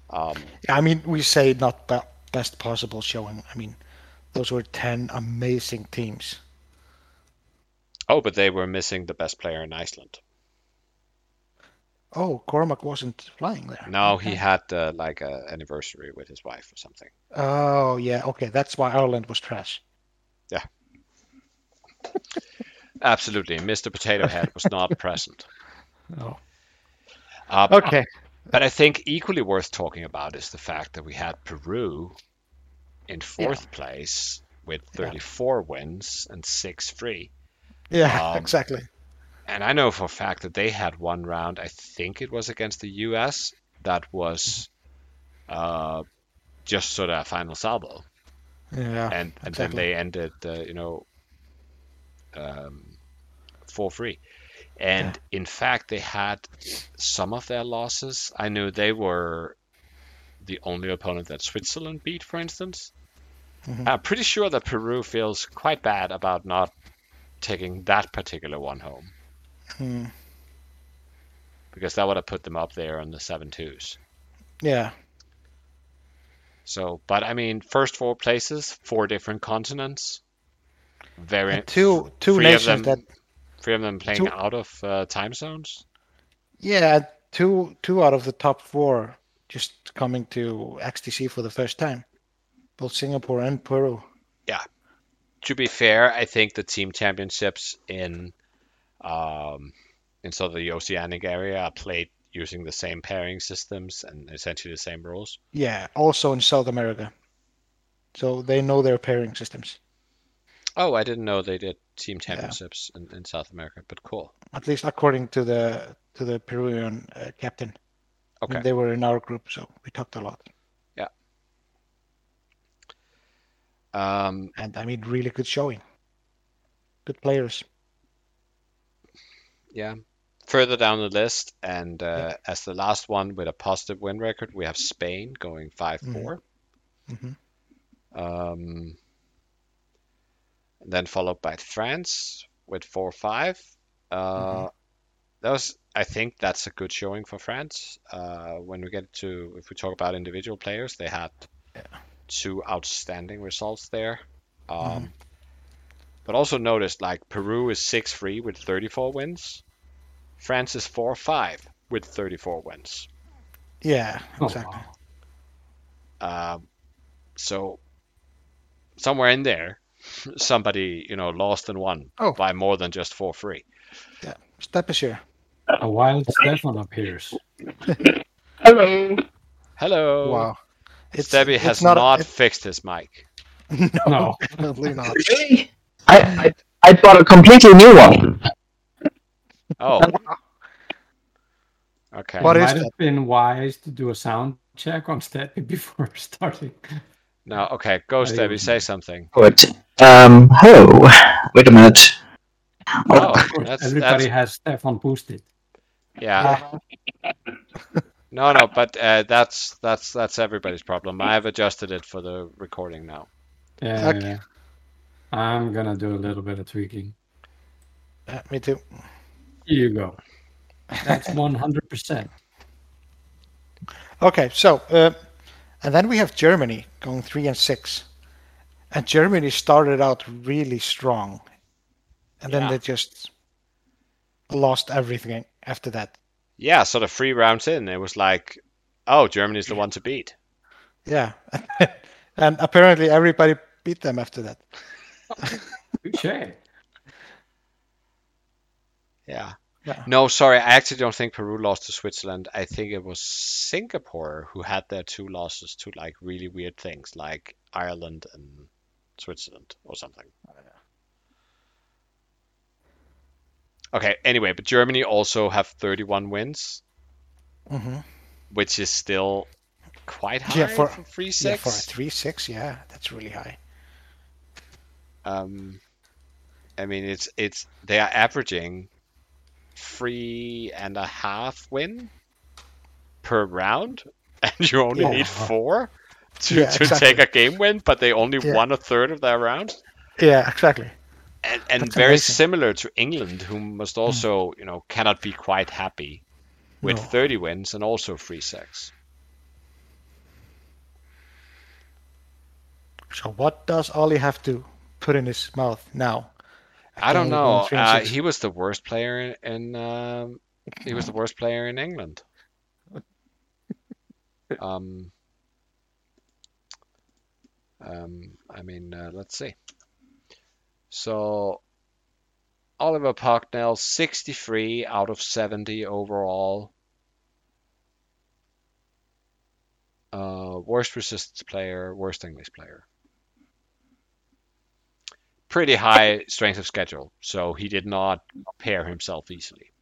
I mean, we say not best possible showing. I mean, those were 10 amazing teams. Oh, but they were missing the best player in Iceland. Oh, Cormac wasn't flying there. No, okay. He had an anniversary with his wife or something. Oh, yeah. Okay, that's why Ireland was trash. Yeah. Absolutely, Mr. Potato Head was not present. No. Okay. But I think equally worth talking about is the fact that we had Peru in fourth place with 34 wins and 6-3. Yeah, exactly. And I know for a fact that they had one round, I think it was against the U.S., that was just sort of a final salvo. Yeah, and then they ended, 4-3, and in fact they had some of their losses. I knew they were the only opponent that Switzerland beat, for instance. Mm-hmm. I'm pretty sure that Peru feels quite bad about not taking that particular one home, because that would have put them up there on the 7-2s. Yeah. So, but I mean, first 4 places, 4 different continents. Very and two nations of them, that 3 of them playing out of time zones. Yeah, two out of the top 4 just coming to XTC for the first time, both Singapore and Peru. Yeah. To be fair, I think the team championships in sort of the Oceanic area are played using the same pairing systems and essentially the same rules. Yeah, also in South America, so they know their pairing systems. Oh, I didn't know they did team championships in South America, but cool. At least according to the Peruvian captain. Okay. And they were in our group, so we talked a lot. Yeah. And I mean, really good showing. Good players. Yeah. Further down the list, and as the last one with a positive win record, we have Spain going 5-4. Mm-hmm. Then followed by France with 4-5. I think that's a good showing for France. If we talk about individual players, they had 2 outstanding results there. But also noticed, like, Peru is 6-3 with 34 wins. France is 4-5 with 34 wins. Yeah, exactly. So somewhere in there, somebody, lost and won by more than just 4-3. Yeah, Stefan. A wild Stefan appears. Hello. Hello. Wow. Stefan has not fixed his mic. No, definitely not. Really? I bought a completely new one. Oh. Okay. What might have been wise to do a sound check on Stefan before starting. No, okay, go, Stefan, say something. Hello. Wait a minute. Oh, everybody has Stefan boosted. Yeah. No, but that's everybody's problem. I've adjusted it for the recording now. Yeah, okay. Yeah. I'm gonna do a little bit of tweaking. Me too. Here you go. That's 100%. Okay, so and then we have Germany going 3-6, and Germany started out really strong, and then they just lost everything after that. Yeah, sort of 3 rounds in, it was like, oh, Germany's the one to beat. Yeah, and apparently everybody beat them after that. Okay. Yeah. No, sorry, I actually don't think Peru lost to Switzerland. I think it was Singapore who had their 2 losses to like really weird things, like Ireland and Switzerland or something. Okay, anyway, but Germany also have 31 wins, which is still quite high for 3-6. Yeah, for a 3-6, yeah, that's really high. I mean, it's they are averaging 3.5 win per round, and you only need 4 to take a game win, but they only won a third of their round. Yeah, exactly. And very amazing. Similar to England, who must also, cannot be quite happy with 30 wins and also 3-6. So what does Ollie have to put in his mouth now? I don't know. He was the worst player in England. Let's see. So, Oliver Pocknell, 63 out of 70 overall. Worst resistance player, worst English player. Pretty high strength of schedule, so he did not pair himself easily.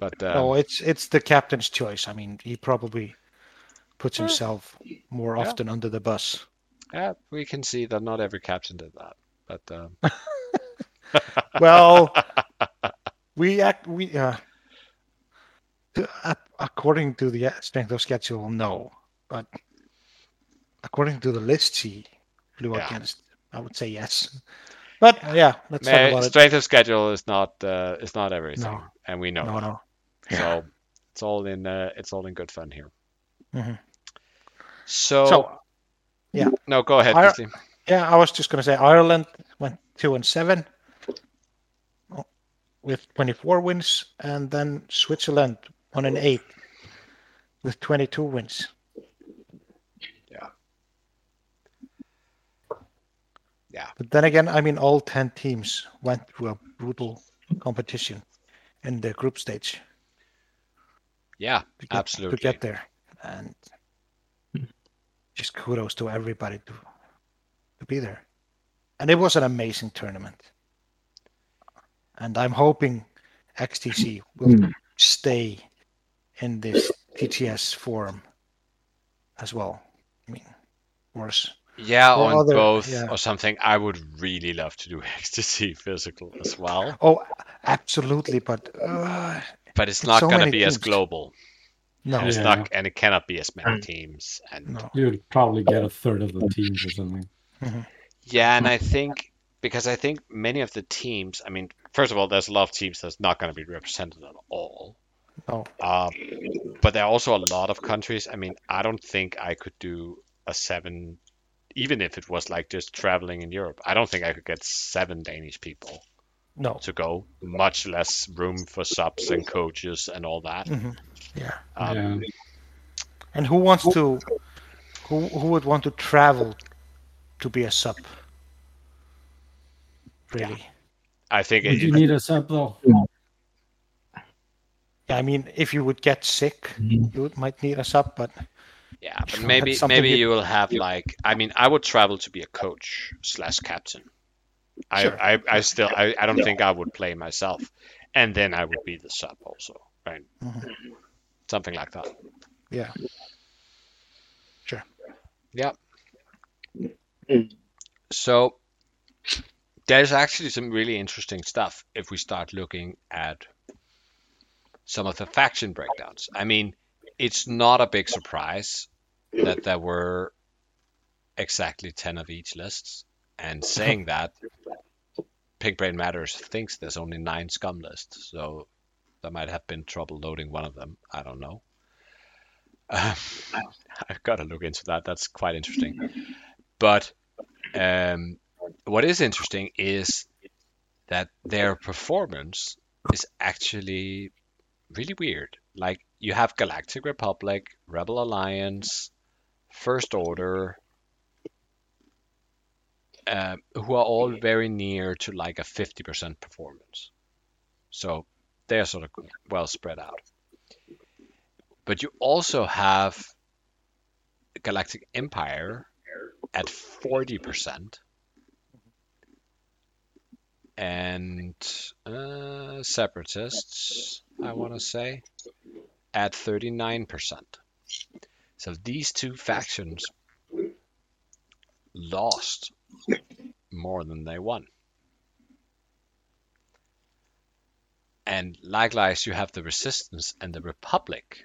But it's the captain's choice. I mean, he probably puts himself more often under the bus. Yeah, we can see that not every captain did that, but well, according to the strength of schedule, no, but according to the list he flew against, I would say yes. But let's talk about strength of schedule is not it's not everything, and we know that. No. So it's all in good fun here. Mm-hmm. So yeah. No, go ahead. I was just going to say Ireland went 2-7 with 24 wins, and then Switzerland 1-8 with 22 wins. Yeah. Yeah. But then again, I mean, all 10 teams went through a brutal competition in the group stage. Yeah, absolutely. To get there. And just kudos to everybody to be there. And it was an amazing tournament. And I'm hoping XTC will stay in this TTS form as well. I mean, worse. Yeah, or on both or something. I would really love to do XTC physical as well. Oh, absolutely. But it's not so going to be teams. As global. No, it's not, and it cannot be as many teams. And you'd probably get a third of the teams or something. Mm-hmm. Yeah, and I think many of the teams. I mean, first of all, there's a lot of teams that's not going to be represented at all. No. But there are also a lot of countries. I mean, I don't think I could do a 7, even if it was like just traveling in Europe. I don't think I could get 7 Danish people. No. To go, much less room for subs and coaches and all that. Mm-hmm. Yeah. And who would want to travel to be a sub? Really? Yeah. I think you need a sub though. Yeah, I mean, if you would get sick, you might need a sub, but yeah, but maybe you will have like. I mean, I would travel to be a coach / captain. Sure. I don't think I would play myself, and then I would be the sub also, right? Mm-hmm. Something like that. Yeah. Sure. Yeah. So There's actually some really interesting stuff if we start looking at some of the faction breakdowns. I mean, it's not a big surprise that there were exactly 10 of each list. And saying that, Pig Brain Matters thinks there's only 9 scum lists, so there might have been trouble loading one of them. I don't know. I've got to look into that. That's quite interesting. But what is interesting is that their performance is actually really weird. Like, you have Galactic Republic, Rebel Alliance, First Order, who are all very near to like a 50% performance. So they're sort of well spread out. But you also have Galactic Empire at 40%. And Separatists, I want to say, at 39%. So these two factions lost more than they won. And likewise, you have the Resistance and the Republic.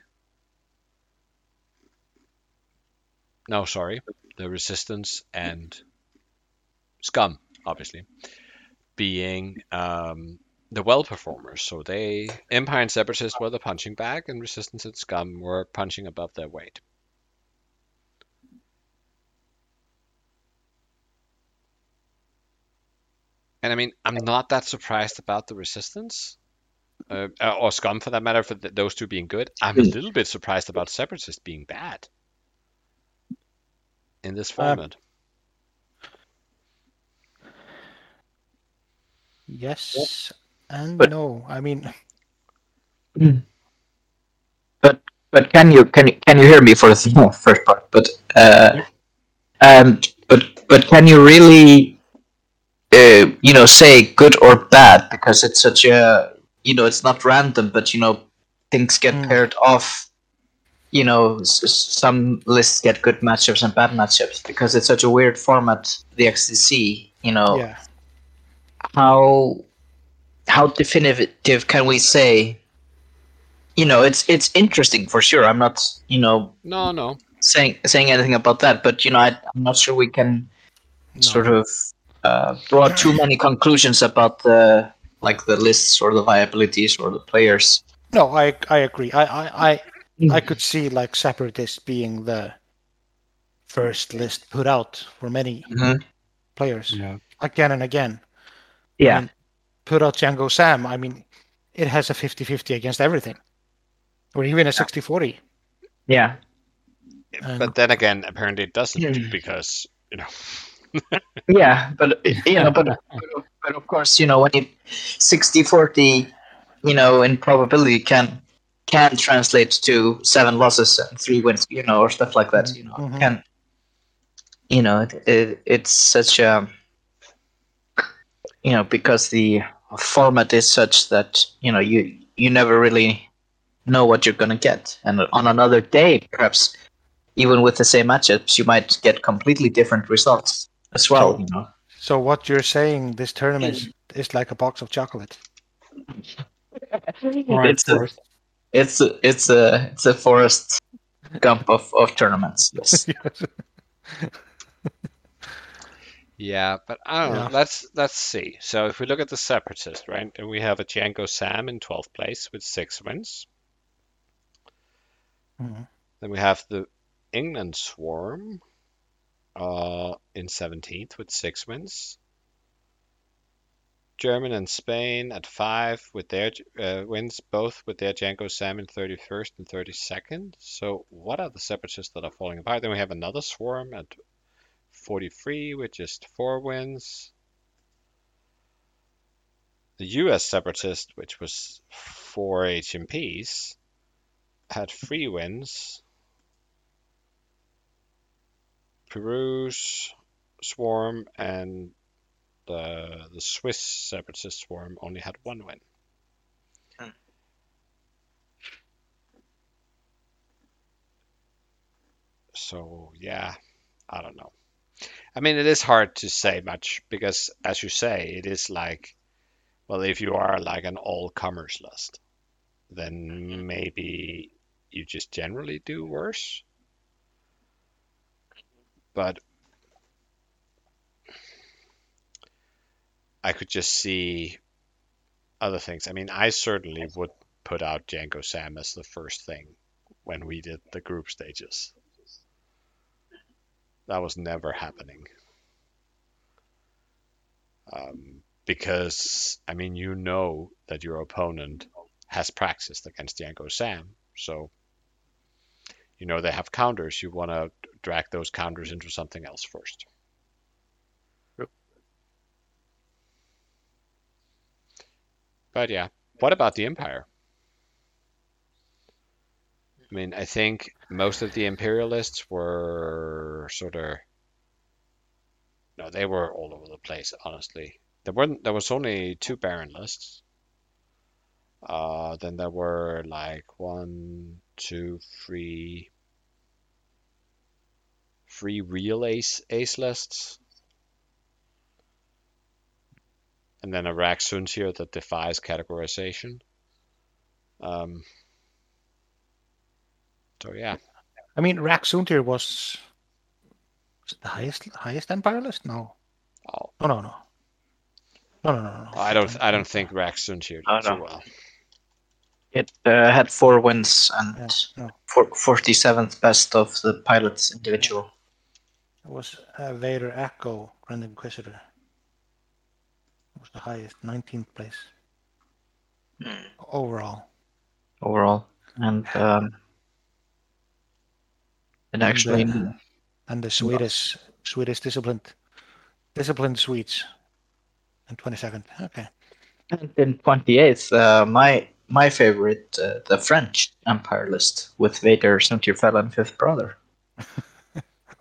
No, sorry, the Resistance and Scum, obviously, being the well performers. So they, Empire and Separatists were the punching bag, and Resistance and Scum were punching above their weight. And I mean, I'm not that surprised about the Resistance, or Scum for that matter, for those two being good. I'm a little bit surprised about Separatists being bad in this format. Yes and but, no. I mean, but can you hear me for the first part? But can you really? Say good or bad, because it's such a, it's not random, but, things get paired off, some lists get good matchups and bad matchups, because it's such a weird format, the XTC, Yeah. How definitive can we say, it's interesting for sure, I'm not, No. Saying anything about that, but, I'm not sure we can sort of... draw too many conclusions about the lists or the liabilities or the players. No, I agree. I could see like Separatists being the first list put out for many players again and again. Yeah, I mean, put out Django Sam. I mean, it has a 50-50 against everything, or even a 60-40. Yeah, but then again, apparently it doesn't because yeah, but but of course, when you 60-40, in probability can translate to 7 losses and 3 wins, or stuff like that. It's such a because the format is such that you never really know what you're gonna get, and on another day, perhaps even with the same matchups, you might get completely different results. As well, So what you're saying, this tournament is like a box of chocolate. It's a Forrest Gump of tournaments. Yes. Yeah, but I don't know. Let's see. So if we look at the Separatists, right, and we have a Django Sam in 12th place with 6 wins. Mm-hmm. Then we have the England Swarm. In 17th with 6 wins. Germany and Spain at 5 with their wins, both with their Django Sam in 31st and 32nd. So what are the Separatists that are falling apart? Then we have another Swarm at 43 with just 4 wins. The US Separatist, which was 4 HMPs, had 3 wins. Peru's Swarm and the Swiss Separatist Swarm only had 1 win. So, I don't know. I mean, it is hard to say much because, as you say, it is like, well, if you are like an all-comers list, then maybe you just generally do worse. But I could just see other things. I mean, I certainly would put out Django Sam as the first thing when we did the group stages. That was never happening. Because, I mean, you know that your opponent has practiced against Django Sam. So, you know, they have counters. You want to drag those counters into something else first. Yep. But yeah, what about the Empire? I mean, I think most of the Imperialists were sort of... No, they were all over the place, honestly. There was only 2 Baron lists. Then there were like 3 real ace lists. And then a Raxuntir that defies categorization. So yeah, I mean, Raxuntir was it the highest Empire list? No. Oh. No. I don't think Raxuntir did too well. It had 4 wins and 47th best of the pilots individual. It was Vader Echo Grand Inquisitor. It was the highest, 19th place overall. And. And actually, and the Swedish disciplined Swedes, in 22nd. Okay. And in 28th, my favorite, the French Empire list with Vader, Suntir Fell, and Fifth Brother.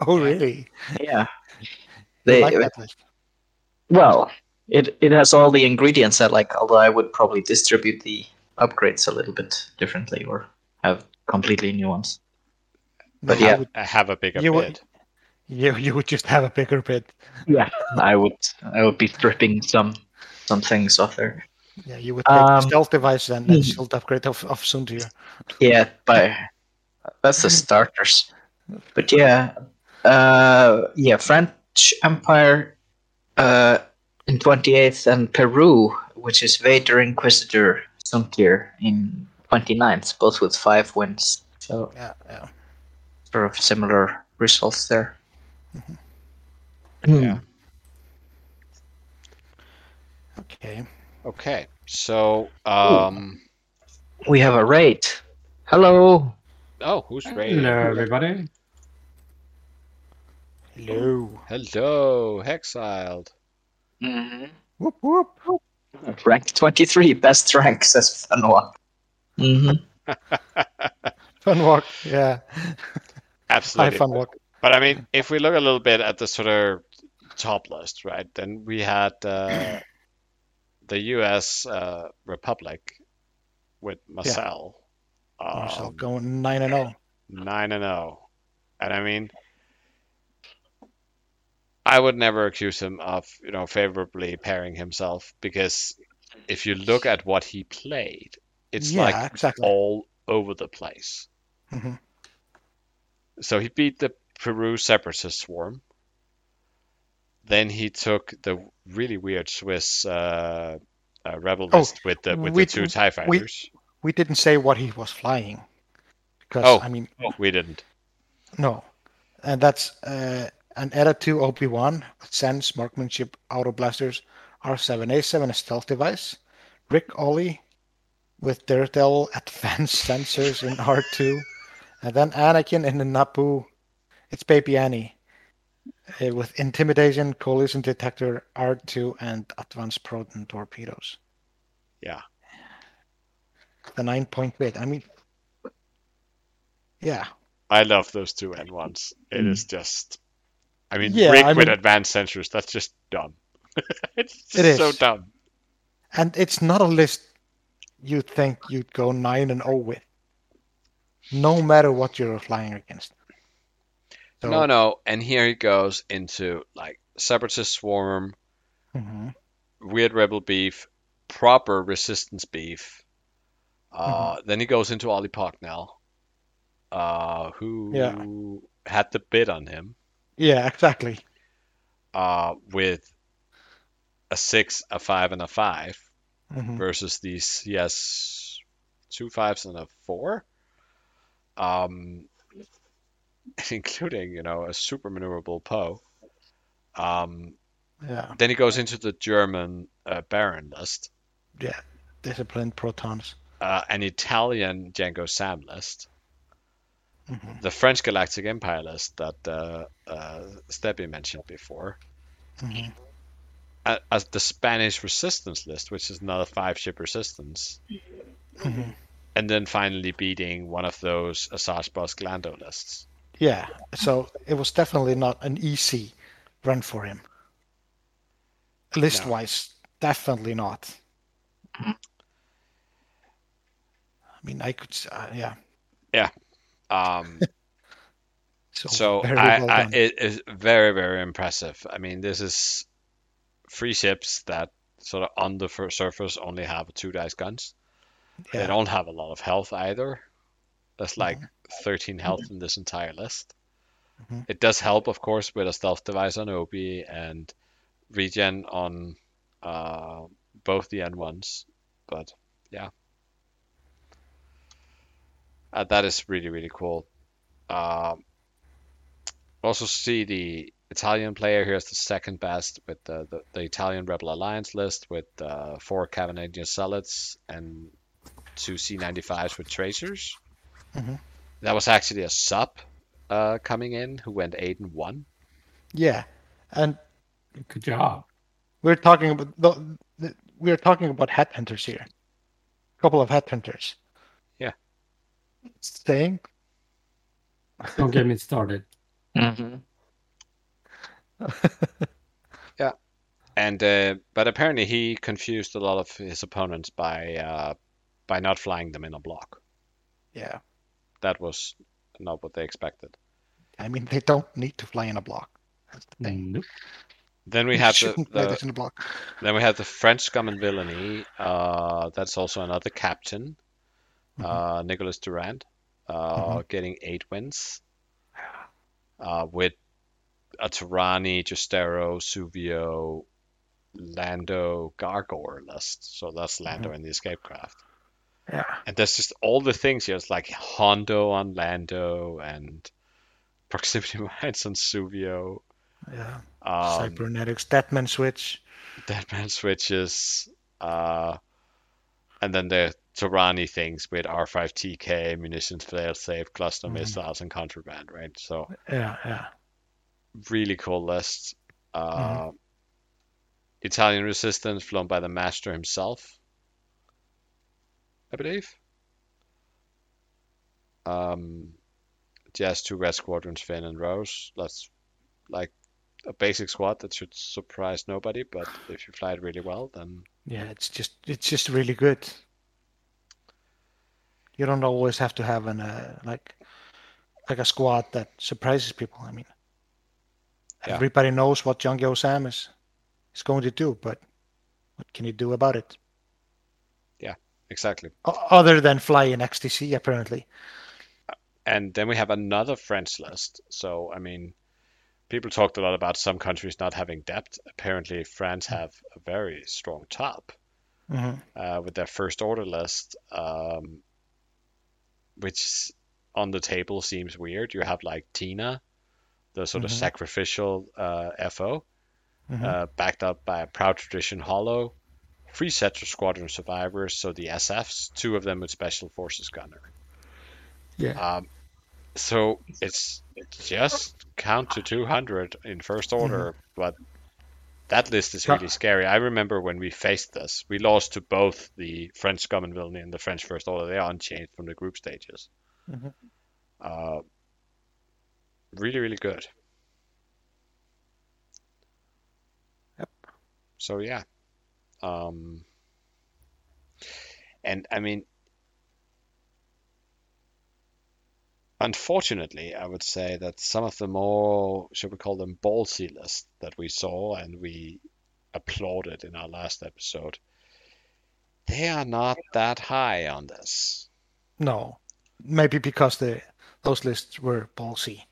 Oh really? Yeah. They like that list. Well, it has all the ingredients I like. Although I would probably distribute the upgrades a little bit differently or have completely new ones. But no, yeah, have a bigger bid. You would just have a bigger bid. Yeah, I would be stripping some things off there. Yeah, you would take stealth device and then shield upgrade of Sundir. Yeah, but that's the starters. But yeah, French Empire in 28th and Peru, which is Vader Inquisitor Sundir in 29th, both with 5 wins. So yeah. Of similar results there. Mm-hmm. Yeah. Okay. So we have a raid. Hello. Oh, who's raiding? Hello, everybody. Hello, Hexiled. Mm-hmm. Whoop whoop. Rank 23, best rank, says Funwalk. Mm-hmm. Funwalk, yeah. Absolutely. But I mean, if we look a little bit at the sort of top list, right, then we had the US Republic with Marcel. Yeah. Marcel going 9-0. 9-0. And I mean, I would never accuse him of, favorably pairing himself, because if you look at what he played, it's all over the place. Mm-hmm. So he beat the Peru Separatist Swarm. Then he took the really weird Swiss rebel list with the 2 TIE fighters. We didn't say what he was flying. Because, we didn't. No. And that's an ETA 2 OP1 with Sense, Marksmanship, Auto Blasters, R7A7, a stealth device. Rick Ollie with Daredevil Advanced Sensors in R2. And then Anakin in the Naboo, it's Baby Annie, with Intimidation, Collision Detector, R2, and Advanced Proton Torpedoes. Yeah. The 9-point bid. I mean, yeah. I love those 2 N1s. It is just, with advanced sensors, that's just dumb. It is so dumb. And it's not a list you'd think you'd go 9-0 with. No matter what you're flying against. So, no. And here it goes into like separatist swarm, weird rebel beef, proper resistance beef. Then he goes into Oli Pocknell, who had the bid on him. Yeah, exactly. With a 6, a 5, and a 5 versus these, yes, 2 5s and a 4. Including, a super maneuverable Poe. Then he goes into the German Baron list. Yeah, disciplined protons. An Italian Django Sam list. The French Galactic Empire list that Stebby mentioned before. As the Spanish Resistance list, which is another 5-ship resistance. And then finally beating one of those Asajj Boss Glando lists. Yeah, so it was definitely not an easy run for him. List-wise, definitely not. I mean, I could... Yeah. It is very, very impressive. I mean, this is 3 ships that sort of on the surface only have 2 dice guns. Yeah. They don't have a lot of health either. There's like 13 health in this entire list. It does help, of course, with a stealth device on Obi and regen on both the N1s. But yeah. That is really, really cool. Also see the Italian player here is the 2nd best with the Italian Rebel Alliance list with 4 Cavanagna Salads and 2 C95s with Tracers. That was actually a sub coming in who went 8-1. Yeah, and good job. We're talking about headhunters here. A couple of headhunters. Yeah. Staying. Don't get me started. Yeah, and but apparently he confused a lot of his opponents by not flying them in a block. Yeah. That was not what they expected. I mean, they don't need to fly in a block. That's the thing. Nope. Then we have the French Scum and Villainy. That's also another captain, Nicholas Durand, getting 8 wins with a Torani, Justero, Suvio, Lando, Gargor list. So that's Lando in the escape craft. Yeah. And there's just all the things here. It's like Hondo on Lando and proximity mines on Suvio. Yeah. Cybernetics, Deadman Switch. Deadman Switches. And then the Torani things with R5TK, munitions, failsafe, cluster missiles, and contraband, right? So yeah. Really cool list. Italian Resistance flown by the Master himself, I believe. Just 2 Red Squadrons, Finn and Rose. That's like a basic squad that should surprise nobody, but if you fly it really well, then... Yeah, it's just really good. You don't always have to have an like a squad that surprises people. I mean, everybody knows what Django Sam is going to do, but what can you do about it? Exactly. Other than fly in XTC, apparently. And then we have another French list. So, I mean, people talked a lot about some countries not having depth. Apparently, France have a very strong top with their first order list, which on the table seems weird. You have like Tina, the sort of sacrificial FO, backed up by a Proud Tradition Hollow. 3 sets of squadron survivors, so the SFs, 2 of them with Special Forces Gunner. Yeah. So it's just count to 200 in first order, but that list is really scary. I remember when we faced this, we lost to both the French Scum and Villainy and the French First Order. They are unchanged from the group stages. Really, really good. Yep. So, yeah. And I mean, Unfortunately, I would say that some of the more, shall we call them, ballsy lists that we saw and we applauded in our last episode, they are not that high on this. No, maybe because those lists were ballsy.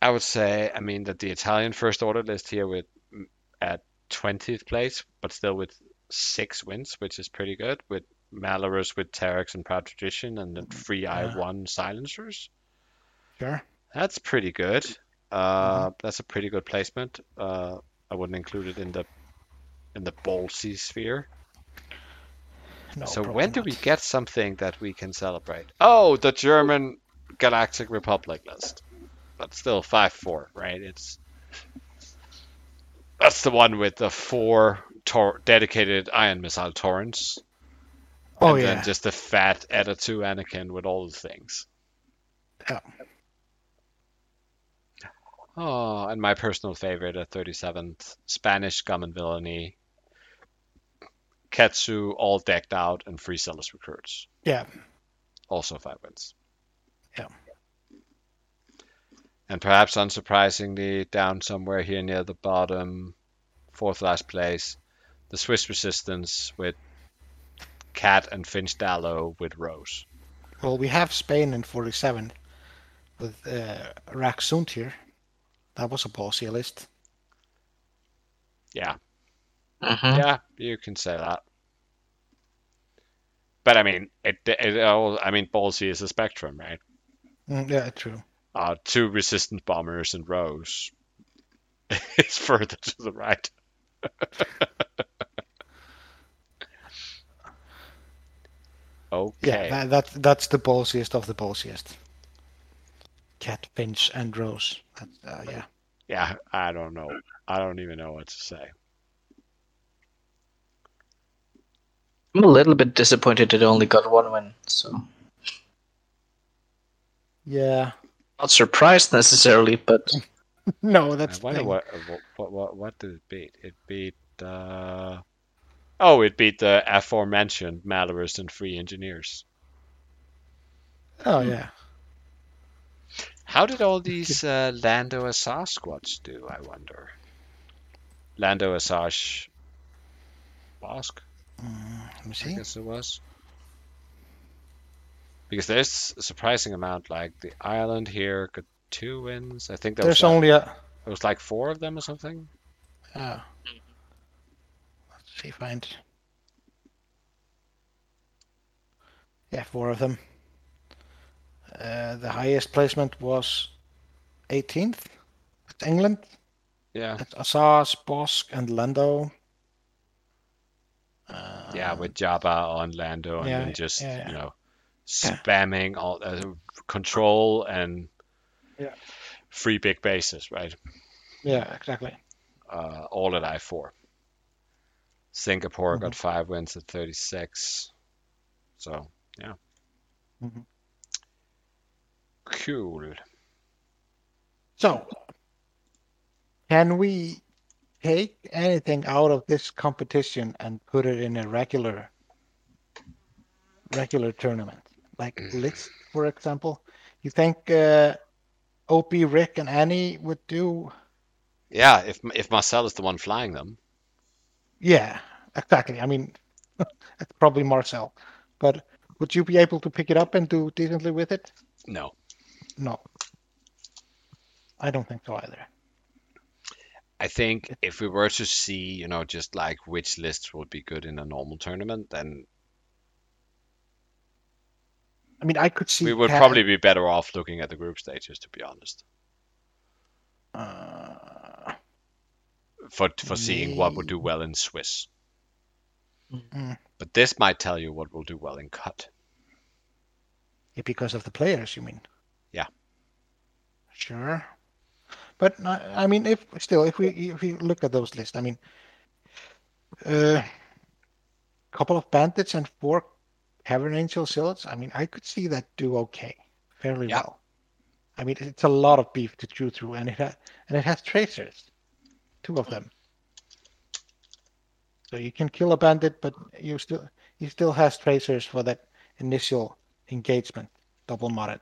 I would say, I mean, that the Italian First Order list here with at 20th place, but still with 6 wins, which is pretty good, with Malorus with Terex and Proud Tradition and the 3 I1 silencers. Sure. That's pretty good. That's a pretty good placement. I wouldn't include it in the ballsy sphere. No, so when do we get something that we can celebrate? Oh, the German Galactic Republic list. But still 5-4, right? That's the one with the 4 dedicated ion missile torrents. Oh, and then just the fat Eta 2 Anakin with all the things. Yeah. Oh, and my personal favorite at 37th, Spanish Gum and Villainy. Ketsu all decked out and free sellers recruits. Yeah. Also 5 wins. Yeah. And perhaps unsurprisingly, down somewhere here near the bottom, 4th last place, the Swiss Resistance with Cat and Finch Dallow with Rose. Well, we have Spain in 47 with Raxuntir. That was a ballsy list. Yeah. Mm-hmm. Yeah, you can say that. But I mean, ballsy is a spectrum, right? Yeah, true. 2 resistance bombers and Rose is further to the right. Okay. Yeah, that's the ballsiest of the ballsiest. Cat, Finch, and Rose. Yeah. Yeah, I don't know. I don't even know what to say. I'm a little bit disappointed it only got 1 win, so... Yeah. Not surprised necessarily, but... No, that's the thing. What did it beat? It beat... it beat the aforementioned Malorus and 3 engineers. Oh, yeah. How did all these Lando Asajj squads do, I wonder? Lando Asajj... Bosk? Let me see. I guess it was. Because there's a surprising amount, like the Ireland here got 2 wins. I think there's only it was like 4 of them or something. Yeah. Let's see if I can... Yeah, 4 of them. The highest placement was 18th. That's England. Yeah. That's Asajj, Bosk, and Lando. With Jabba on Lando and then you know, spamming all control and free big bases, right? Yeah, exactly. All at I4. Singapore got 5 wins at 36. So, yeah. Mm-hmm. Cool. So, can we take anything out of this competition and put it in a regular tournament, like list, for example? You think OP, Rick, and Annie would do? Yeah, if Marcel is the one flying them. Yeah, exactly. I mean, it's probably Marcel, but would you be able to pick it up and do decently with it? No, I don't think so either. I think if we were to see, you know, just like which lists would be good in a normal tournament, then I mean, I could see we would probably be better off looking at the group stages, to be honest. For seeing what would do well in Swiss. Mm-hmm. But this might tell you what will do well in Cut. Yeah, because of the players, you mean? Yeah. Sure. But I mean, if we look at those lists, I mean, couple of bandits and 4 Heaven Angel Zealots. I mean, I could see that do okay, fairly well. I mean, it's a lot of beef to chew through, and it has tracers, 2 of them. So you can kill a bandit, but you still has tracers for that initial engagement, double modded.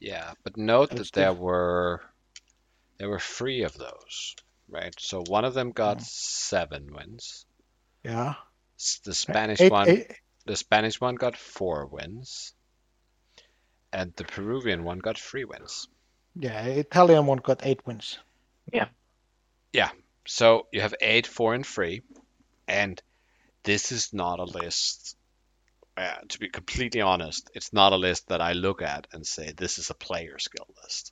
Yeah, but note that there were three of those, right? So one of them got 7 wins. Yeah. The Spanish one got 4 wins, and the Peruvian one got 3 wins. Yeah, Italian one got 8 wins. Yeah. Yeah. So you have 8, 4, and 3, and this is not a list. To be completely honest, it's not a list that I look at and say this is a player skill list.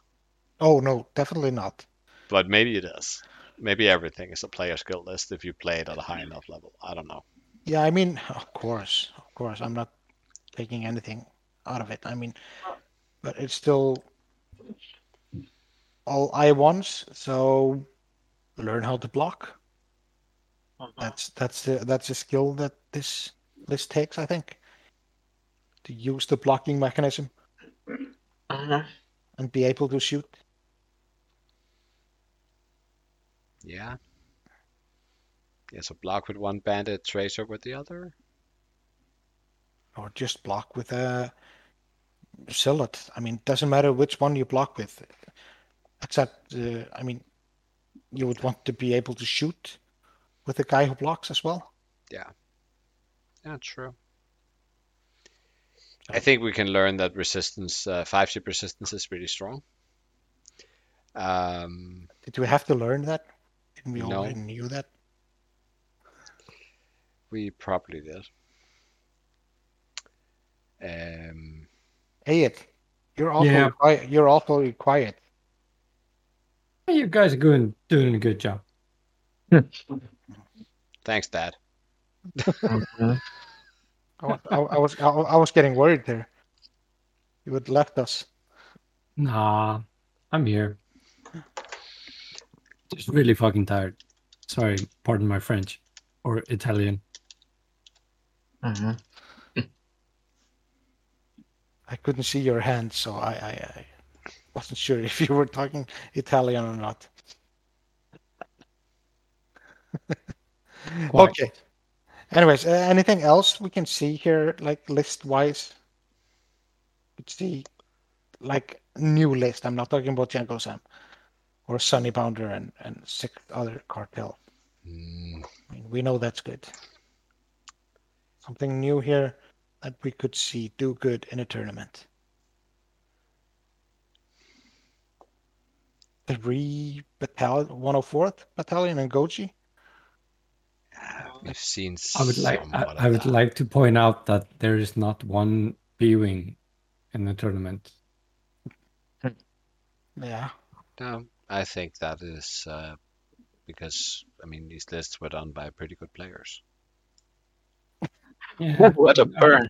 Oh no, definitely not. But maybe it is. Maybe everything is a player skill list if you play it at a high enough level. I don't know. Yeah, I mean, of course, I'm not taking anything out of it. I mean, but it's still all I wants. So learn how to block. That's a skill that this list takes, I think. To use the blocking mechanism and be able to shoot. Yeah. Yeah, so block with one bandit, tracer with the other. Or just block with a zealot. I mean, it doesn't matter which one you block with. Except, I mean, you would want to be able to shoot with the guy who blocks as well. Yeah. Yeah, true. I think we can learn that resistance, 5-ship resistance is pretty strong. Did we have to learn that? Didn't we already knew that? We probably did. Hey, you're awfully quiet. You're awfully quiet. You guys are doing a good job. Thanks, Dad. I was getting worried there. You had left us. Nah, I'm here. Just really fucking tired. Sorry, pardon my French or Italian. I couldn't see your hand, so I wasn't sure if you were talking Italian or not. Okay. Anyways, anything else we can see here, like list-wise? We could see, like, new list. I'm not talking about Django Sam or Sunny Pounder and 6 other cartel. I mean, we know that's good. Something new here that we could see do good in a tournament. The 104th Battalion and Goji. We've seen I would like to point out that there is not one B-wing in the tournament. Yeah. No, I think that is because, I mean, these lists were done by pretty good players. Yeah. What a burn.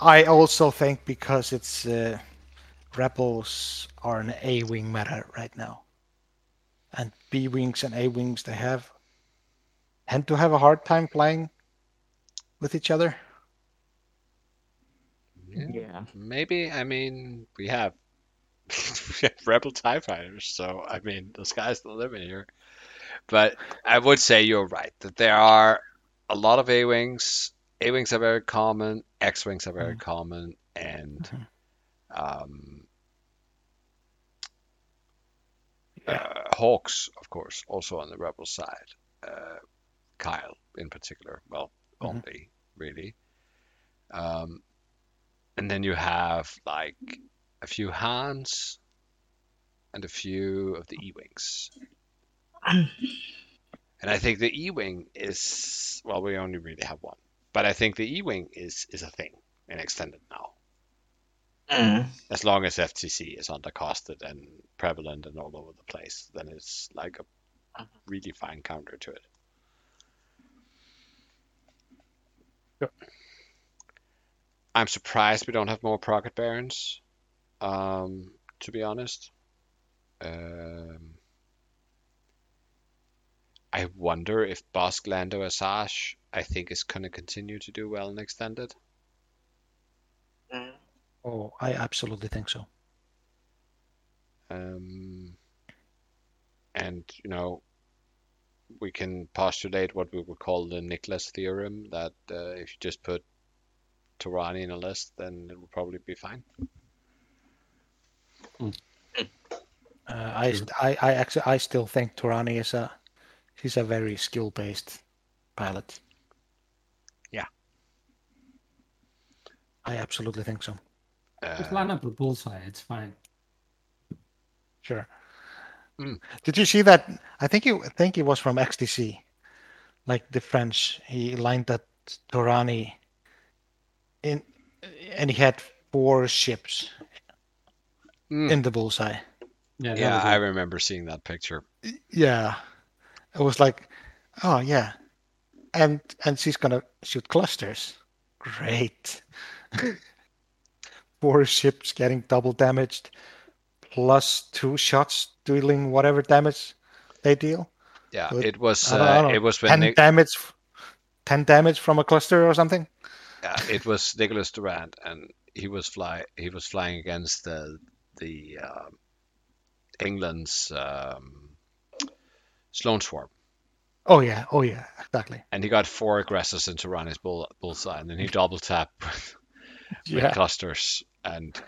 I also think because it's Rebels are an A-wing meta right now. And B-wings and A-wings, they tend to have a hard time playing with each other. Yeah. Maybe, I mean, we have Rebel TIE fighters, so, I mean, the sky's the limit here. But I would say you're right, that there are a lot of A-wings. A-wings are very common, X-wings are very common, and... Hawks, of course, also on the Rebel side. Kyle, in particular. Well, only, really. And then you have, like, a few Hans and a few of the E-Wings. And I think the E-Wing is... Well, we only really have one. But I think the E-Wing is a thing in Extended now. As long as FTC is undercosted and prevalent and all over the place, then it's like a really fine counter to it. Yep. I'm surprised we don't have more Procket Barons, to be honest. I wonder if Bosk, Lando, Asajj, I think is going to continue to do well in Extended. Oh, I absolutely think so. And, you know, we can postulate what we would call the Nicholas theorem, that if you just put Torani in a list, then it will probably be fine. I still think Torani is a very skill-based pilot. Yeah, I absolutely think so. Just line up a bullseye; it's fine. Sure. Mm. Did you see that? I think it was from XTC, like the French. He lined that Torani in, and he had 4 ships in the bullseye. Yeah, I remember seeing that picture. Yeah, it was like, oh yeah, and she's gonna shoot clusters. Great. 4 ships getting double damaged, plus 2 shots dealing whatever damage they deal. Yeah, so it was. It was when 10 damage from a cluster or something. Yeah, it was Nicholas Durand, and he was flying against the England's Sloan Swarm. Oh yeah, exactly. And he got 4 aggressors into Ronnie's bullseye, and then he double tapped with clusters. And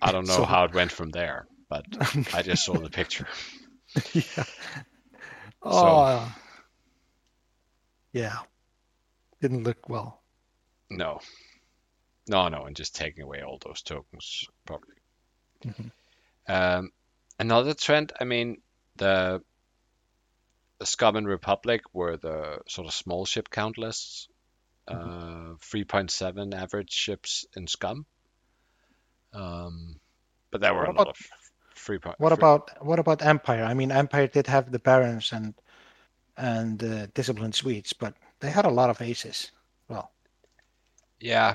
I don't know how it went from there, but I just saw the picture. Yeah. Oh. Yeah. Didn't look well. No, and just taking away all those tokens probably. Mm-hmm. Another trend, I mean, the Scum and Republic were the sort of small ship count lists, 3.7 average ships in Scum. But there were a lot of 3.3. What about Empire? I mean, Empire did have the Barons and Disciplined Suites, but they had a lot of aces. Well, yeah.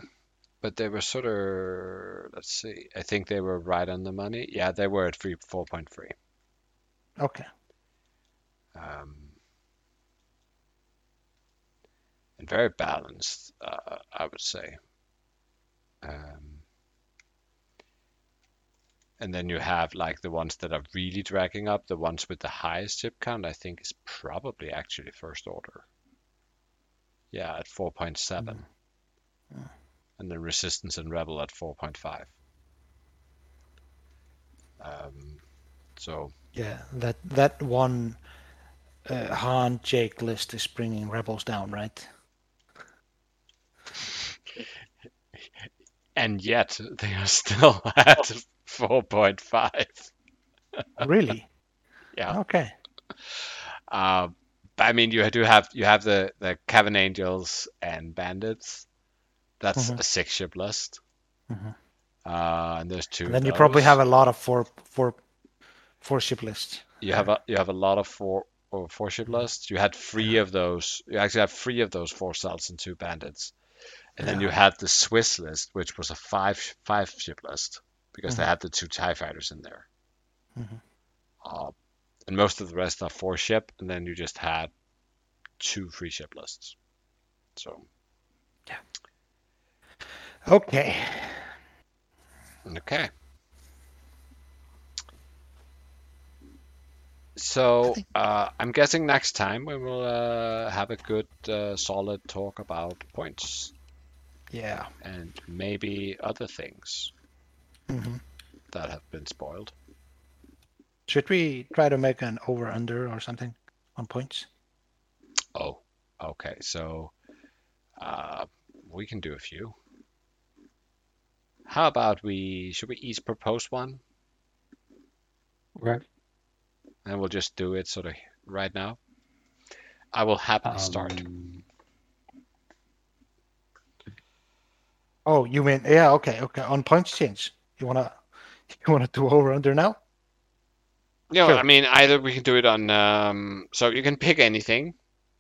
But they were sort of, let's see, I think they were right on the money. Yeah, they were at 4.3. Okay. And very balanced, I would say. And then you have like the ones that are really dragging up, the ones with the highest ship count, I think is probably actually First Order. Yeah, at 4.7. Mm-hmm. Yeah. And the Resistance and Rebel at 4.5. So yeah, that one Han Jake list is bringing Rebels down, right? And yet they are still at 4.5. Really? Yeah. Okay. I mean, you have the Cavern Angels and Bandits. That's a 6 ship list. Mm-hmm. And there's 2. And then you probably have a lot of 4 ship lists. You have a lot of 4 ship lists. You had 3 of those. You actually have 3 of those 4 Celts and 2 Bandits. And then you had the Swiss list, which was a 5 ship list because they had the 2 TIE fighters in there. Mm-hmm. And most of the rest are 4 ship, and then you just had 2 free ship lists. So yeah. Okay. So I'm guessing next time we will have a good, solid talk about points. Yeah. And maybe other things that have been spoiled. Should we try to make an over/under or something on points? Oh, okay. So we can do a few. How about should we each propose one? Right. And we'll just do it sort of right now. I will happily start. Oh, you mean, yeah, okay. On points change. You wanna do over under now? Yeah, sure. I mean, either we can do it on, so you can pick anything.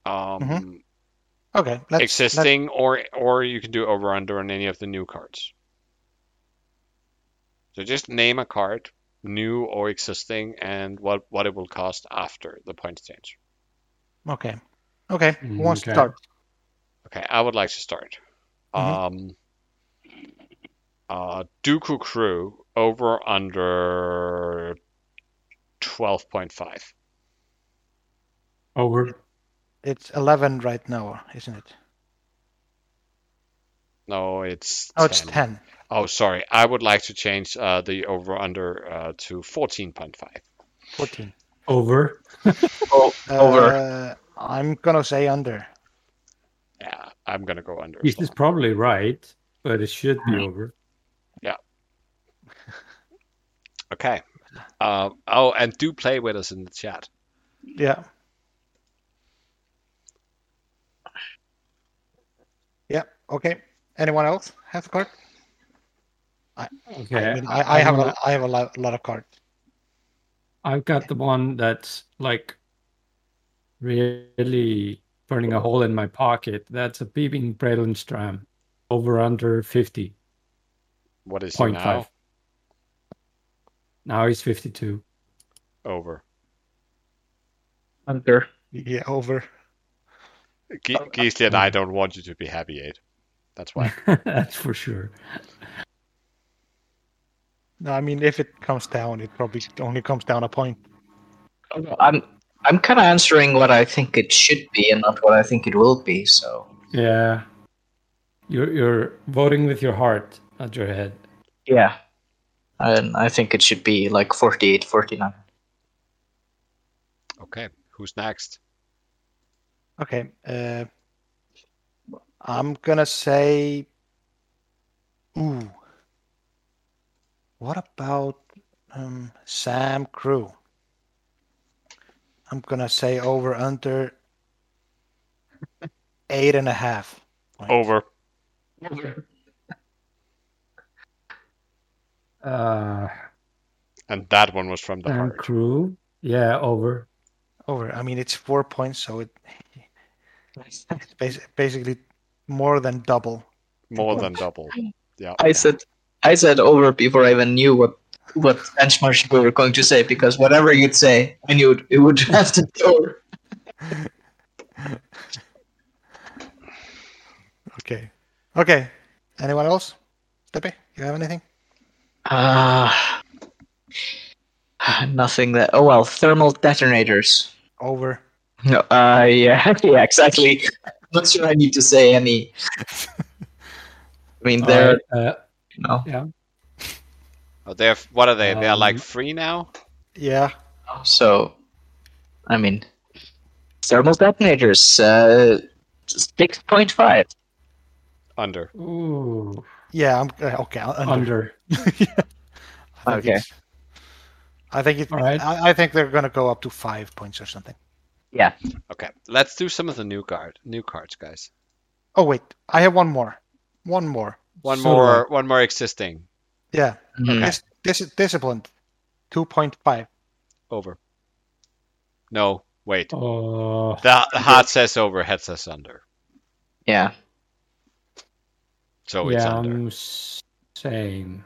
Okay. Existing or you can do over under on any of the new cards. So just name a card, new or existing, and what it will cost after the points change. Okay. Who wants to start? Okay, I would like to start. Dooku crew over under 12.5. Over. It's 11 right now, isn't it? No, it's 10. Oh, it's 10. Oh, sorry. I would like to change the over-under to 14.5. 14. Over. Over. I'm going to say under. Yeah, I'm going to go under. This is probably right, but it should be over. Yeah. Okay. And do play with us in the chat. Yeah. Yeah, okay. Anyone else have a card? Okay. I mean, I have a lot of cards. I've got the one that's like really burning a hole in my pocket. That's a Beeping Bredenstram. Over under 50. What is 0.5. Now? Now he's 52. Over. Under. Yeah, over. Gísli and I don't want you to be happy, Aid. That's why. That's for sure. No, I mean, if it comes down, it probably only comes down a point. I'm kind of answering what I think it should be and not what I think it will be. So yeah, you're voting with your heart, not your head. Yeah, and I think it should be like 48, 49. Okay, who's next? Okay, I'm gonna say. Ooh. What about Sam Crew? I'm gonna say over under 8.5. Points. Over. And that one was from the Sam Crew. Yeah, over. Over. I mean, it's 4 points, so it's basically more than double. More than double. Yeah. I said over before I even knew what benchmark we were going to say, because whatever you'd say, I knew it would have to be over. Okay. Okay. Anyone else? Steppe, you have anything? Nothing that... Oh, well, thermal detonators. Over. No. Yeah, exactly. Not sure I need to say any. I mean, they're... No. Yeah. Oh, they're what are they? They are like free now. Yeah. So, I mean, thermal detonators. 6.5. Under. Ooh. Yeah. I'm okay. Under. Yeah. Okay. I think they're gonna go up to 5 points or something. Yeah. Okay. Let's do some of the new cards, guys. Oh wait, I have one more. One more existing. Yeah. Okay. This is disciplined. 2.5. Over. No, wait. Oh. The heart says over, head says under. Yeah. So it's under. I'm same.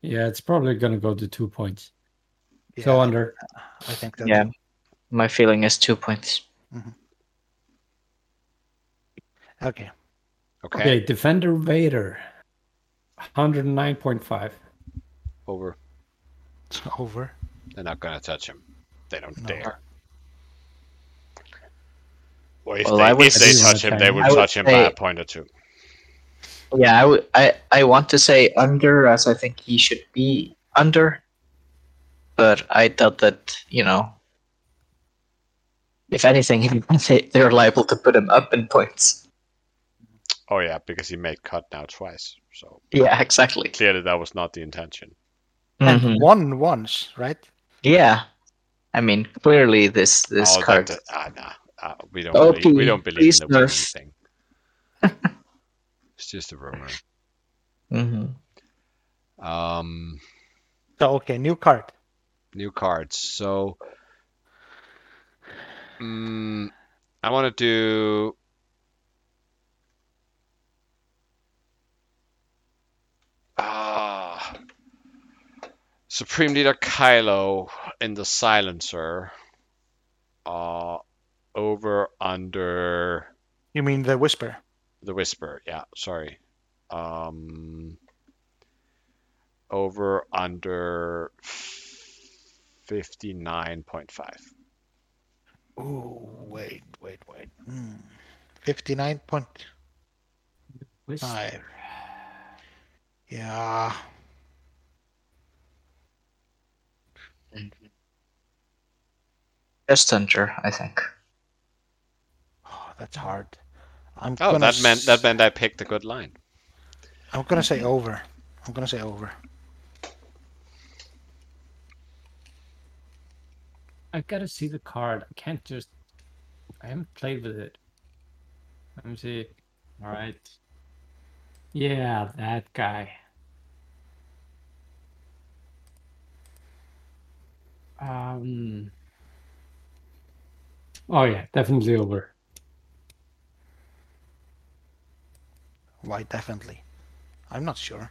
Yeah, it's probably going to go to 2 points. Yeah, so under. I think that's... Yeah. My feeling is 2 points. Mm-hmm. Okay. Okay, Defender Vader, 109.5. Over. Over. They're not going to touch him. They don't dare. Well, if they touch him, they would touch him by a point or two. Yeah, I want to say under, as I think he should be under. But I thought that, you know, if anything, they're liable to put him up in points. Oh yeah, because he made cut now twice. So yeah, exactly. Clearly, that was not the intention. Mm-hmm. And won once, right? Yeah, I mean, clearly this card. We don't. Oh, we don't believe in anything. It's just a rumor. Mm-hmm. So okay, new card. New cards. So, I want to do. Supreme Leader Kylo in the silencer. Over, under... You mean the Whisper? The Whisper, yeah, sorry. Over, under... 59.5. Oh, wait. 59.5. Yeah. Best hunter, I think. Oh, that's hard. That meant I picked a good line. I'm gonna say over. I gotta see the card. I can't just. I haven't played with it. Let me see. All right. Yeah, that guy. Oh yeah, definitely over. Why definitely? I'm not sure,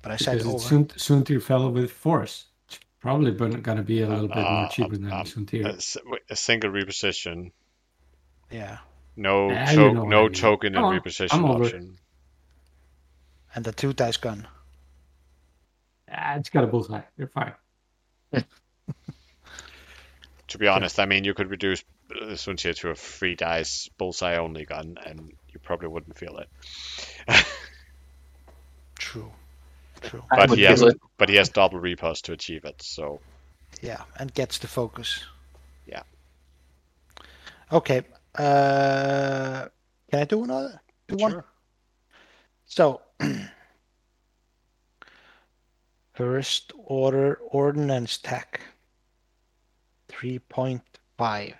but I said because over. Suntir fell with force. It's probably gonna be a little bit more cheaper than Suntir. A single reposition. Yeah. No token and reposition option. And the 2-dice gun. It's got a bullseye. You're fine. To be honest, I mean, you could reduce Suntir to a 3-dice bullseye only gun, and you probably wouldn't feel it. True. But he has double repos to achieve it. So. Yeah, and gets the focus. Yeah. Okay. Can I do another? Sure. So, first order ordnance tech, 3.5.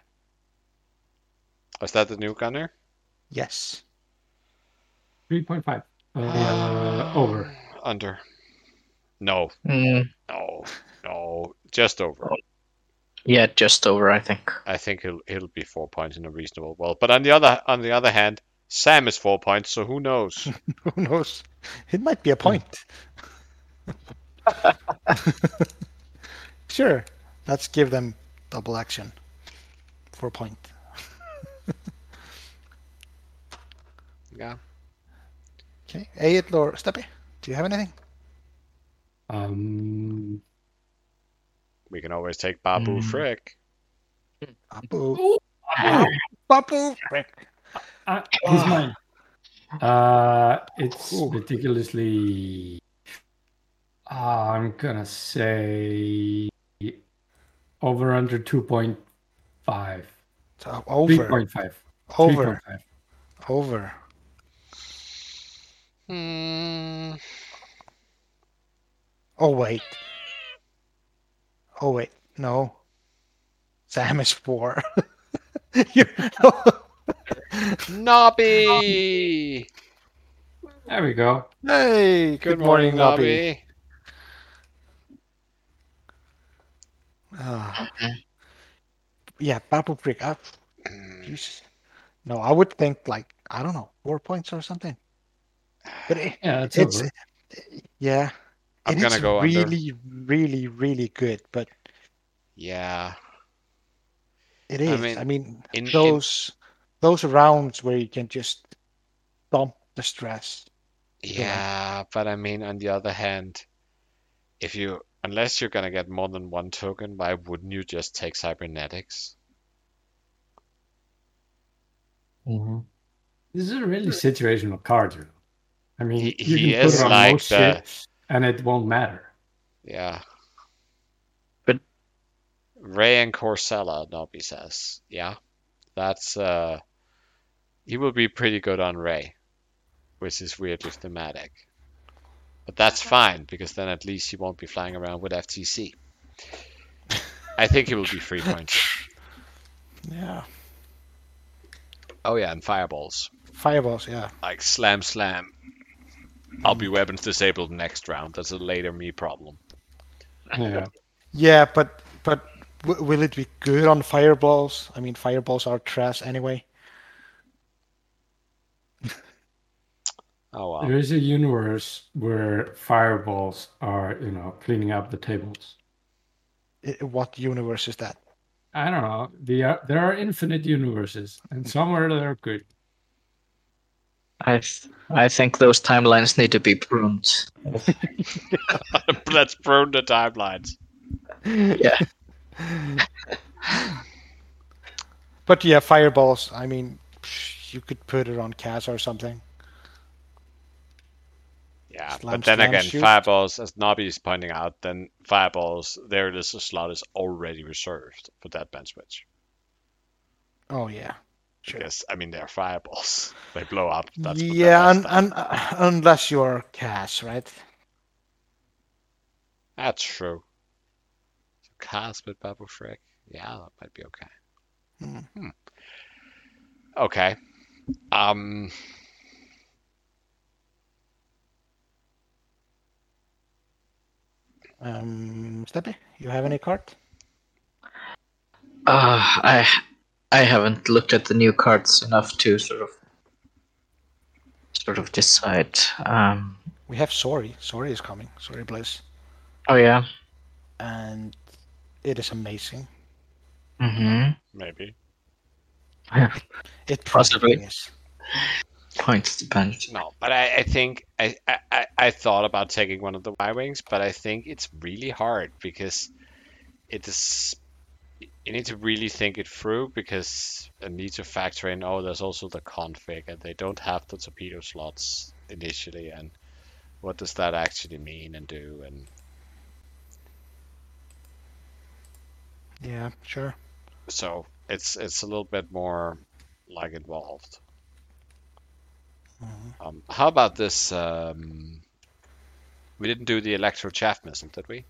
Is that the new gunner? Yes. 3.5. Over. Under. No. No. Just over. Yeah, just over. I think it'll be 4 points in a reasonable world. But on the other hand. Sam is 4 points, so who knows? Who knows? It might be a point. Sure, let's give them double action for a point. Yeah. Okay, Aid or Steppe, do you have anything? We can always take Babu Frick. Babu Frick. He's mine. It's ridiculously. I'm gonna say over under 2.5. So over 3.5. Over. 3.5. Over. Oh wait. No. Sam is 4. You're... Nobby! There we go. Hey, good morning, Nobby. Yeah, Babu Frick up. No, I would think like, I don't know, 4 points or something. But it's really, under. Really, really good. But yeah, it is. I mean those rounds where you can just dump the stress. Yeah, you know? But I mean, on the other hand, unless you're going to get more than one token, why wouldn't you just take cybernetics? Mm-hmm. This is a really situational card. I mean, he is put it on like most ships and it won't matter. Yeah. But Ray and Corsella, Nobby says. Yeah. That's he will be pretty good on Ray, which is weirdly thematic. But that's fine, because then at least he won't be flying around with FTC. I think he will be 3 points. Yeah. Oh, yeah, and fireballs. Fireballs, yeah. Like slam. I'll be weapons disabled next round. That's a later me problem. Yeah. Yeah, but will it be good on fireballs? I mean, fireballs are trash anyway. Oh, wow. There is a universe where fireballs are, cleaning up the tables. What universe is that? I don't know. There are infinite universes, and somewhere they're good. I think those timelines need to be pruned. Let's prune the timelines. Yeah. But yeah, fireballs. I mean, you could put it on Cass or something. Yeah, slam, but then again, shoot. Fireballs, as Nobby is pointing out, then fireballs, there it is, the slot is already reserved for that bench switch. Oh, yeah. Sure. Because, I mean, they're fireballs. They blow up. That's yeah, unless you're Cass, right? That's true. So Cass with Babu Frick. Yeah, that might be okay. Mm-hmm. Okay. Steppe, you have any card? I haven't looked at the new cards enough to sort of decide. We have Zorii. Zorii is coming. Zorii Bliss. Oh yeah. And it is amazing. Mm-hmm. Maybe. It possibly is. Points depend. No, but I think I thought about taking one of the Y-Wings, but I think it's really hard because it is. You need to really think it through because I need to factor in. Oh, there's also the config, and they don't have the torpedo slots initially, and what does that actually mean and do? And yeah, sure. So it's a little bit more like involved. How about this? We didn't do the electrochafnism, did we?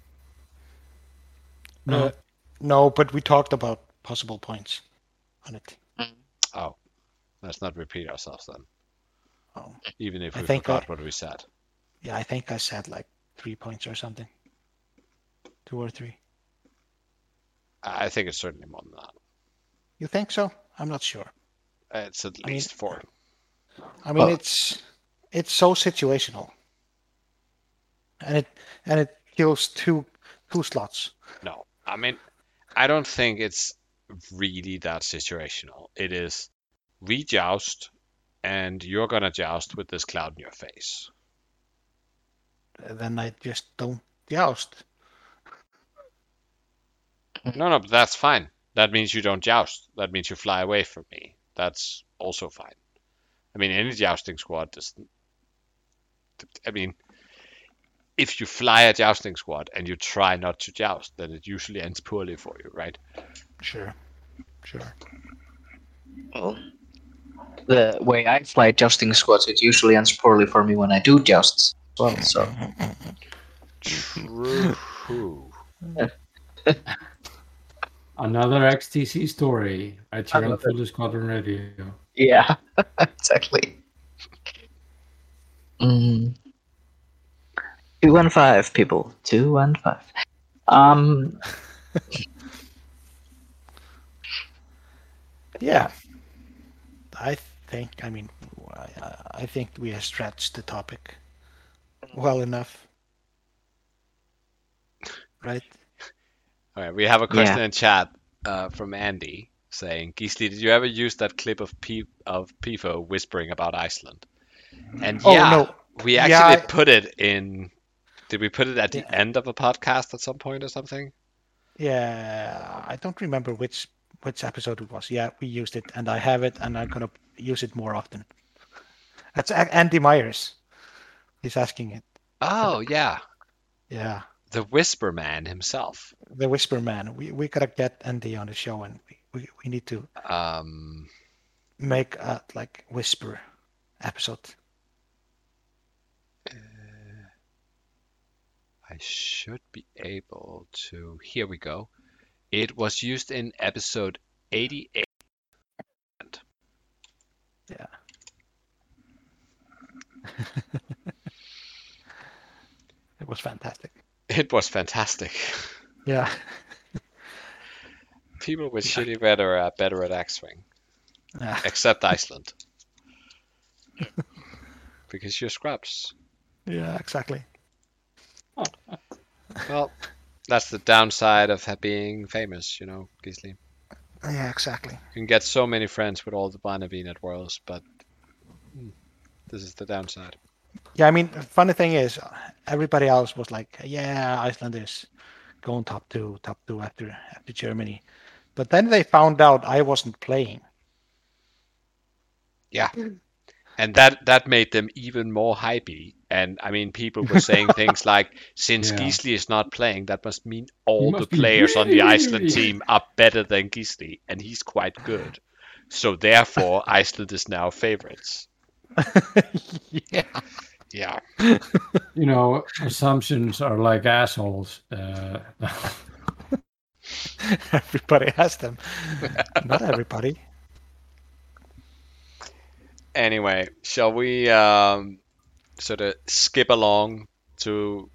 No, but we talked about possible points on it. Oh, let's not repeat ourselves then. Oh, even if we forgot what we said. Yeah, I think I said like 3 points or something. 2 or 3. I think it's certainly more than that. You think so? I'm not sure. It's at least 4. I mean, it's so situational, and it kills two slots. No, I mean, I don't think it's really that situational. It is we joust, and you're gonna joust with this cloud in your face. Then I just don't joust. No, but that's fine. That means you don't joust. That means you fly away from me. That's also fine. I mean, any jousting squad just... I mean, if you fly a jousting squad and you try not to joust, then it usually ends poorly for you, right? Sure. Well, the way I fly jousting squads, it usually ends poorly for me when I do joust as well, so... True. Another XTC story. I turned for the squadron radio. Yeah, exactly. 215 people. 215. Yeah. I think we have stretched the topic well enough, right? All right. We have a question in chat from Andy. Saying, Gísli, did you ever use that clip of Pivo whispering about Iceland? And we actually put it in. Did we put it at the end of a podcast at some point or something? Yeah, I don't remember which episode it was. Yeah, we used it, and I have it, and I'm gonna use it more often. That's Andy Myers. He's asking it. Oh yeah. Yeah. The Whisper Man himself. The Whisper Man. We gotta get Andy on the show, and we need to make a Whisper episode. I should be able to. Here we go. It was used in episode 88. Yeah. It was fantastic. Yeah. People with shitty weather are better at X-Wing. Except Iceland. Because you're scrubs. Yeah, exactly. Well, that's the downside of being famous, you know, Gísli. Yeah, exactly. You can get so many friends with all the Barnaby net worlds, but this is the downside. Yeah, I mean, funny thing is, everybody else was like, yeah, Iceland is going top 2 after Germany. But then they found out I wasn't playing. Yeah. And that made them even more hypey. And I mean, people were saying things like, since Gísli is not playing, that must mean all the players on the Iceland team are better than Gísli. And he's quite good. So therefore, Iceland is now favorites. Yeah. You know, assumptions are like assholes. Everybody has them. Not everybody. Anyway, shall we sort of skip along to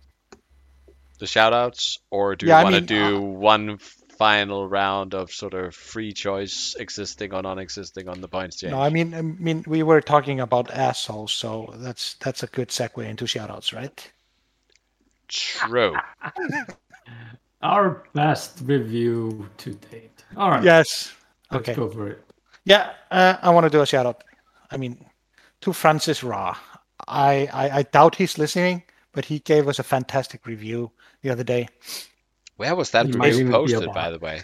the shout-outs? Or do you want to do one final round of sort of free choice, existing or non-existing on the points change? No, I mean, we were talking about assholes, so that's a good segue into shout-outs, right? True. Our best review to date. All right. Yes. Okay. Let's go for it. Yeah, I want to do a shout-out. I mean, to Francis Ra. I doubt he's listening, but he gave us a fantastic review the other day. Where was that review posted, by the way?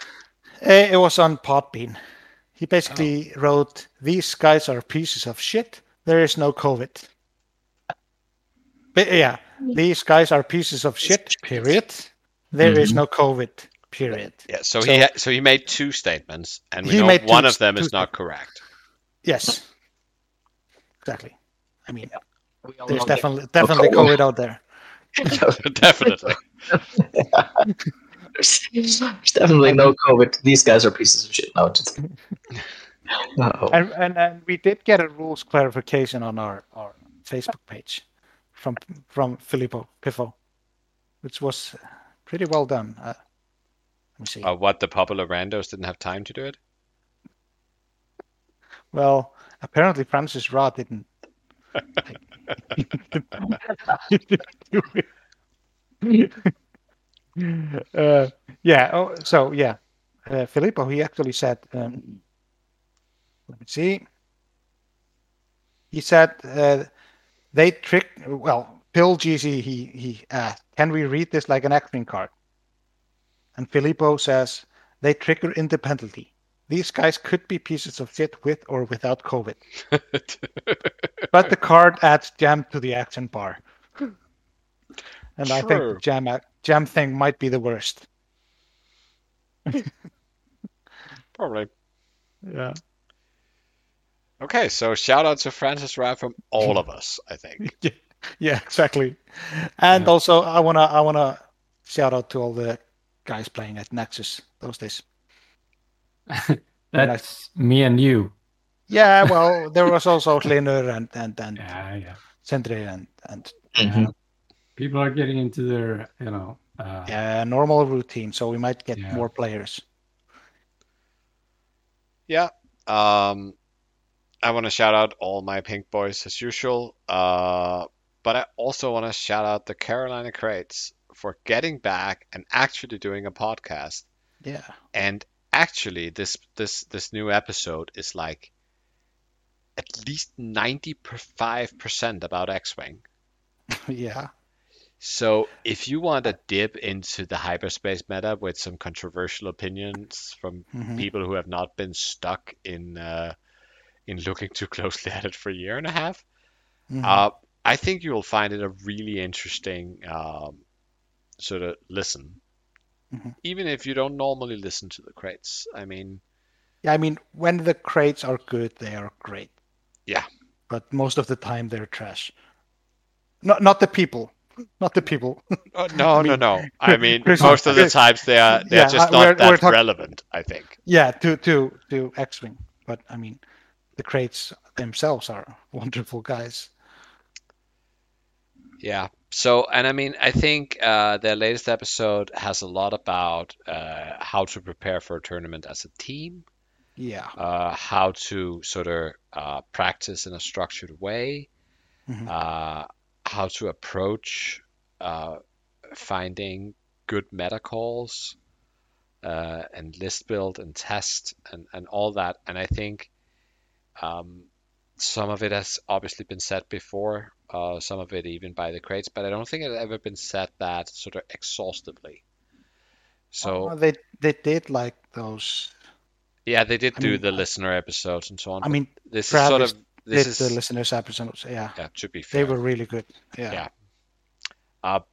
It was on Podbean. He basically wrote, "These guys are pieces of shit. There is no COVID." But, yeah, these guys are pieces of shit, period. There is no COVID, period. Yeah, so he made two statements, and we know one of them is not correct. Yes. Exactly. I mean, there's definitely COVID out there. Definitely. There's definitely no COVID. These guys are pieces of shit. No, just kidding. And we did get a rules clarification on our Facebook page from Filippo Piffo, which was pretty well done. Let me see. What, the popular randos didn't have time to do it? Well, apparently Francis Ra didn't. Filippo, he actually said, let me see. He said, they tricked, well, Pill GC, he asked, "Can we read this like an X-Wing card?" And Filippo says, "They trigger independently. These guys could be pieces of shit with or without COVID." But the card adds jam to the action bar. And true. I think the jam thing might be the worst. Probably. Yeah. Okay, so shout out to Francis Ra from all of us, I think. Yeah, exactly. And also I wanna shout out to all the guys playing at Nexus those days. That's me and you. Yeah, well, there was also Hlinur and Sindri and people are getting into their normal routine, so we might get more players. Yeah. I want to shout out all my pink boys as usual, but I also want to shout out the Carolina Crates for getting back and actually doing a podcast. Yeah. And actually, this new episode is like at least 95% about X-Wing. Yeah. So if you want a dip into the hyperspace meta with some controversial opinions from people who have not been stuck in looking too closely at it for a year and a half, I think you will find it a really interesting sort of listen. Even if you don't normally listen to the crates. I mean, when the crates are good, they are great. Yeah. But most of the time, they're trash. Not the people. Not the people. No. I mean, most of the times, they're just not relevant, I think. Yeah, to X-Wing. But, I mean, the crates themselves are wonderful guys. Yeah. So, and I mean, I think their latest episode has a lot about how to prepare for a tournament as a team. Yeah. How to sort of practice in a structured way. How to approach finding good meta calls and list build and test and all that. And I think some of it has obviously been said before, some of it even by the crates, but I don't think it had ever been said that sort of exhaustively. So they did like those Yeah, they did do the listener episodes and so on. I mean, this is the listeners episodes. Yeah. Yeah, to be fair, they were really good. Yeah. Yeah.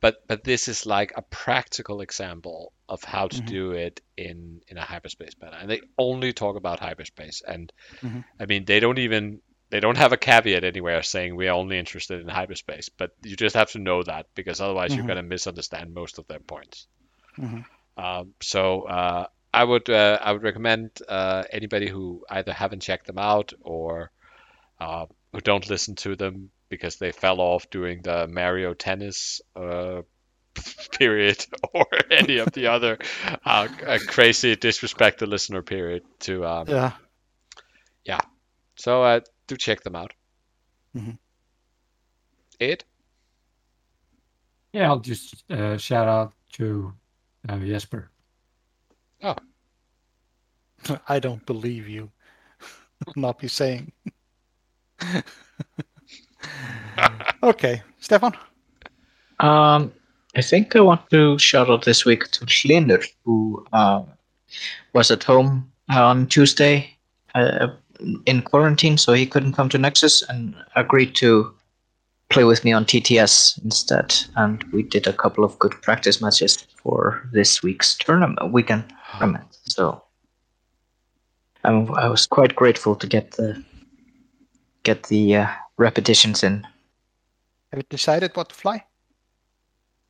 But this is like a practical example of how to do it in a hyperspace manner, and they only talk about hyperspace. And I mean, they don't have a caveat anywhere saying we are only interested in hyperspace, but you just have to know that, because otherwise you're going to misunderstand most of their points. So I would recommend anybody who either haven't checked them out or who don't listen to them because they fell off during the Mario Tennis period or any of the other crazy disrespect the listener period to So do check them out. Aid? Yeah, I'll just shout out to Jesper. Oh. I don't believe you. Not be saying. Okay, Stefan? I think I want to shout out this week to Schlinder, who was at home on Tuesday in quarantine, so he couldn't come to Nexus and agreed to play with me on TTS instead. And we did a couple of good practice matches for this week's weekend tournament. So I was quite grateful to get the repetitions in. Have you decided what to fly?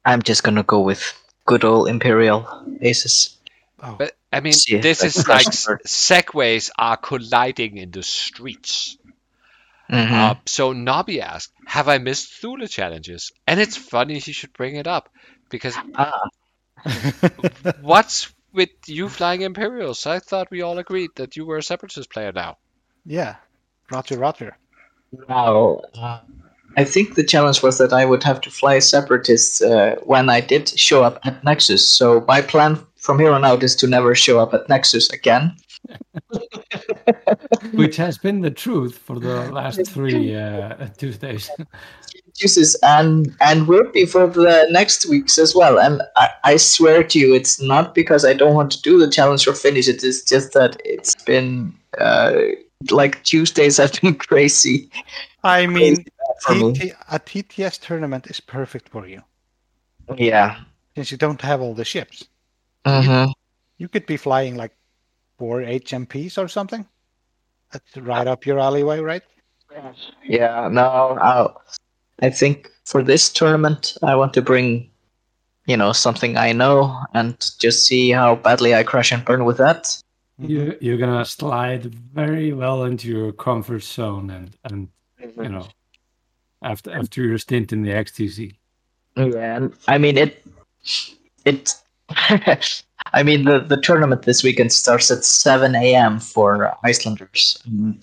I'm just gonna go with good old Imperial Aces. Oh. But I mean, this is like segways are colliding in the streets. So Nobby asked, "Have I missed Thule challenges?" And it's funny he should bring it up because what's with you flying Imperials? I thought we all agreed that you were a Separatist player now. Yeah, Roger. Wow. I think the challenge was that I would have to fly Separatists when I did show up at Nexus. So my plan from here on out is to never show up at Nexus again. Which has been the truth for the last three Tuesdays. And will be for the next weeks as well. And I swear to you, it's not because I don't want to do the challenge or finish it. It's just that it's been... like Tuesdays have been crazy. I mean, a TTS tournament is perfect for you. Yeah. Since you don't have all the ships. You could be flying like 4 HMPs or something. That's right up your alleyway, right? Yeah, no, I think for this tournament, I want to bring, something I know and just see how badly I crash and burn with that. You're gonna slide very well into your comfort zone, and after your stint in the XTC. Yeah, I mean it. I mean the tournament this weekend starts at 7 a.m. for Icelanders, and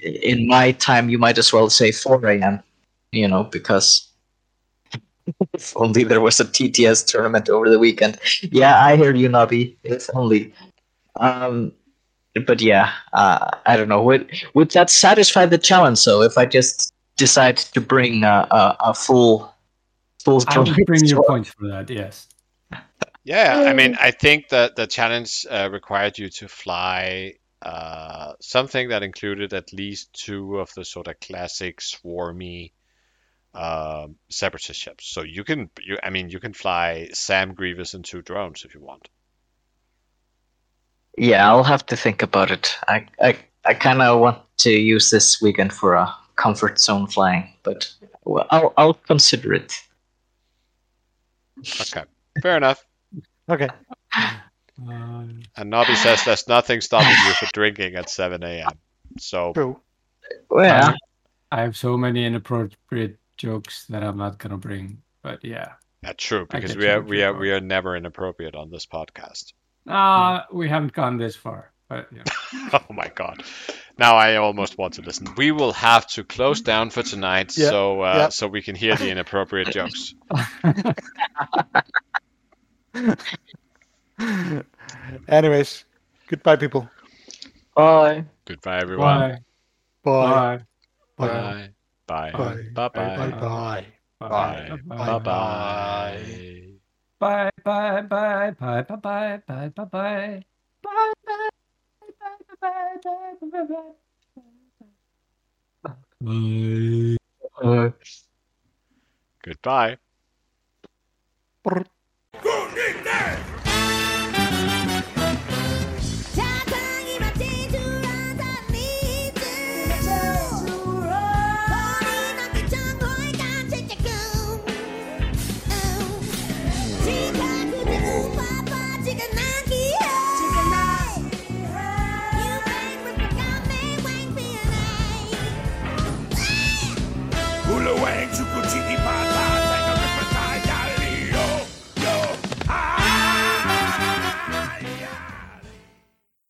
in my time you might as well say 4 a.m. Because if only there was a TTS tournament over the weekend. Yeah, I hear you, Nobby. If only. But yeah, I don't know. Would that satisfy the challenge? So if I just decide to bring a full, I would bring your points for that. Yes. Yeah, I mean, I think that the challenge required you to fly something that included at least two of the sort of classic swarmy Separatist ships. So you can fly Sam, Grievous, and 2 drones if you want. Yeah, I'll have to think about it. I kind of want to use this weekend for a comfort zone flying, but I'll consider it. Okay, fair enough. Okay. And Nobby says there's nothing stopping you from drinking at 7 a.m. So true. Well, I have so many inappropriate jokes that I'm not gonna bring. But yeah. That's true, because we are never inappropriate on this podcast. We haven't gone this far, but yeah. Oh my God. Now I almost want to listen. We will have to close down for tonight so we can hear the inappropriate jokes. Anyways, goodbye, people. Bye. Goodbye, everyone. Bye. Bye. Bye. Bye. Bye. Bye. Bye. Bye. Bye. Bye. Bye bye bye bye bye bye bye bye bye bye bye bye. Goodbye.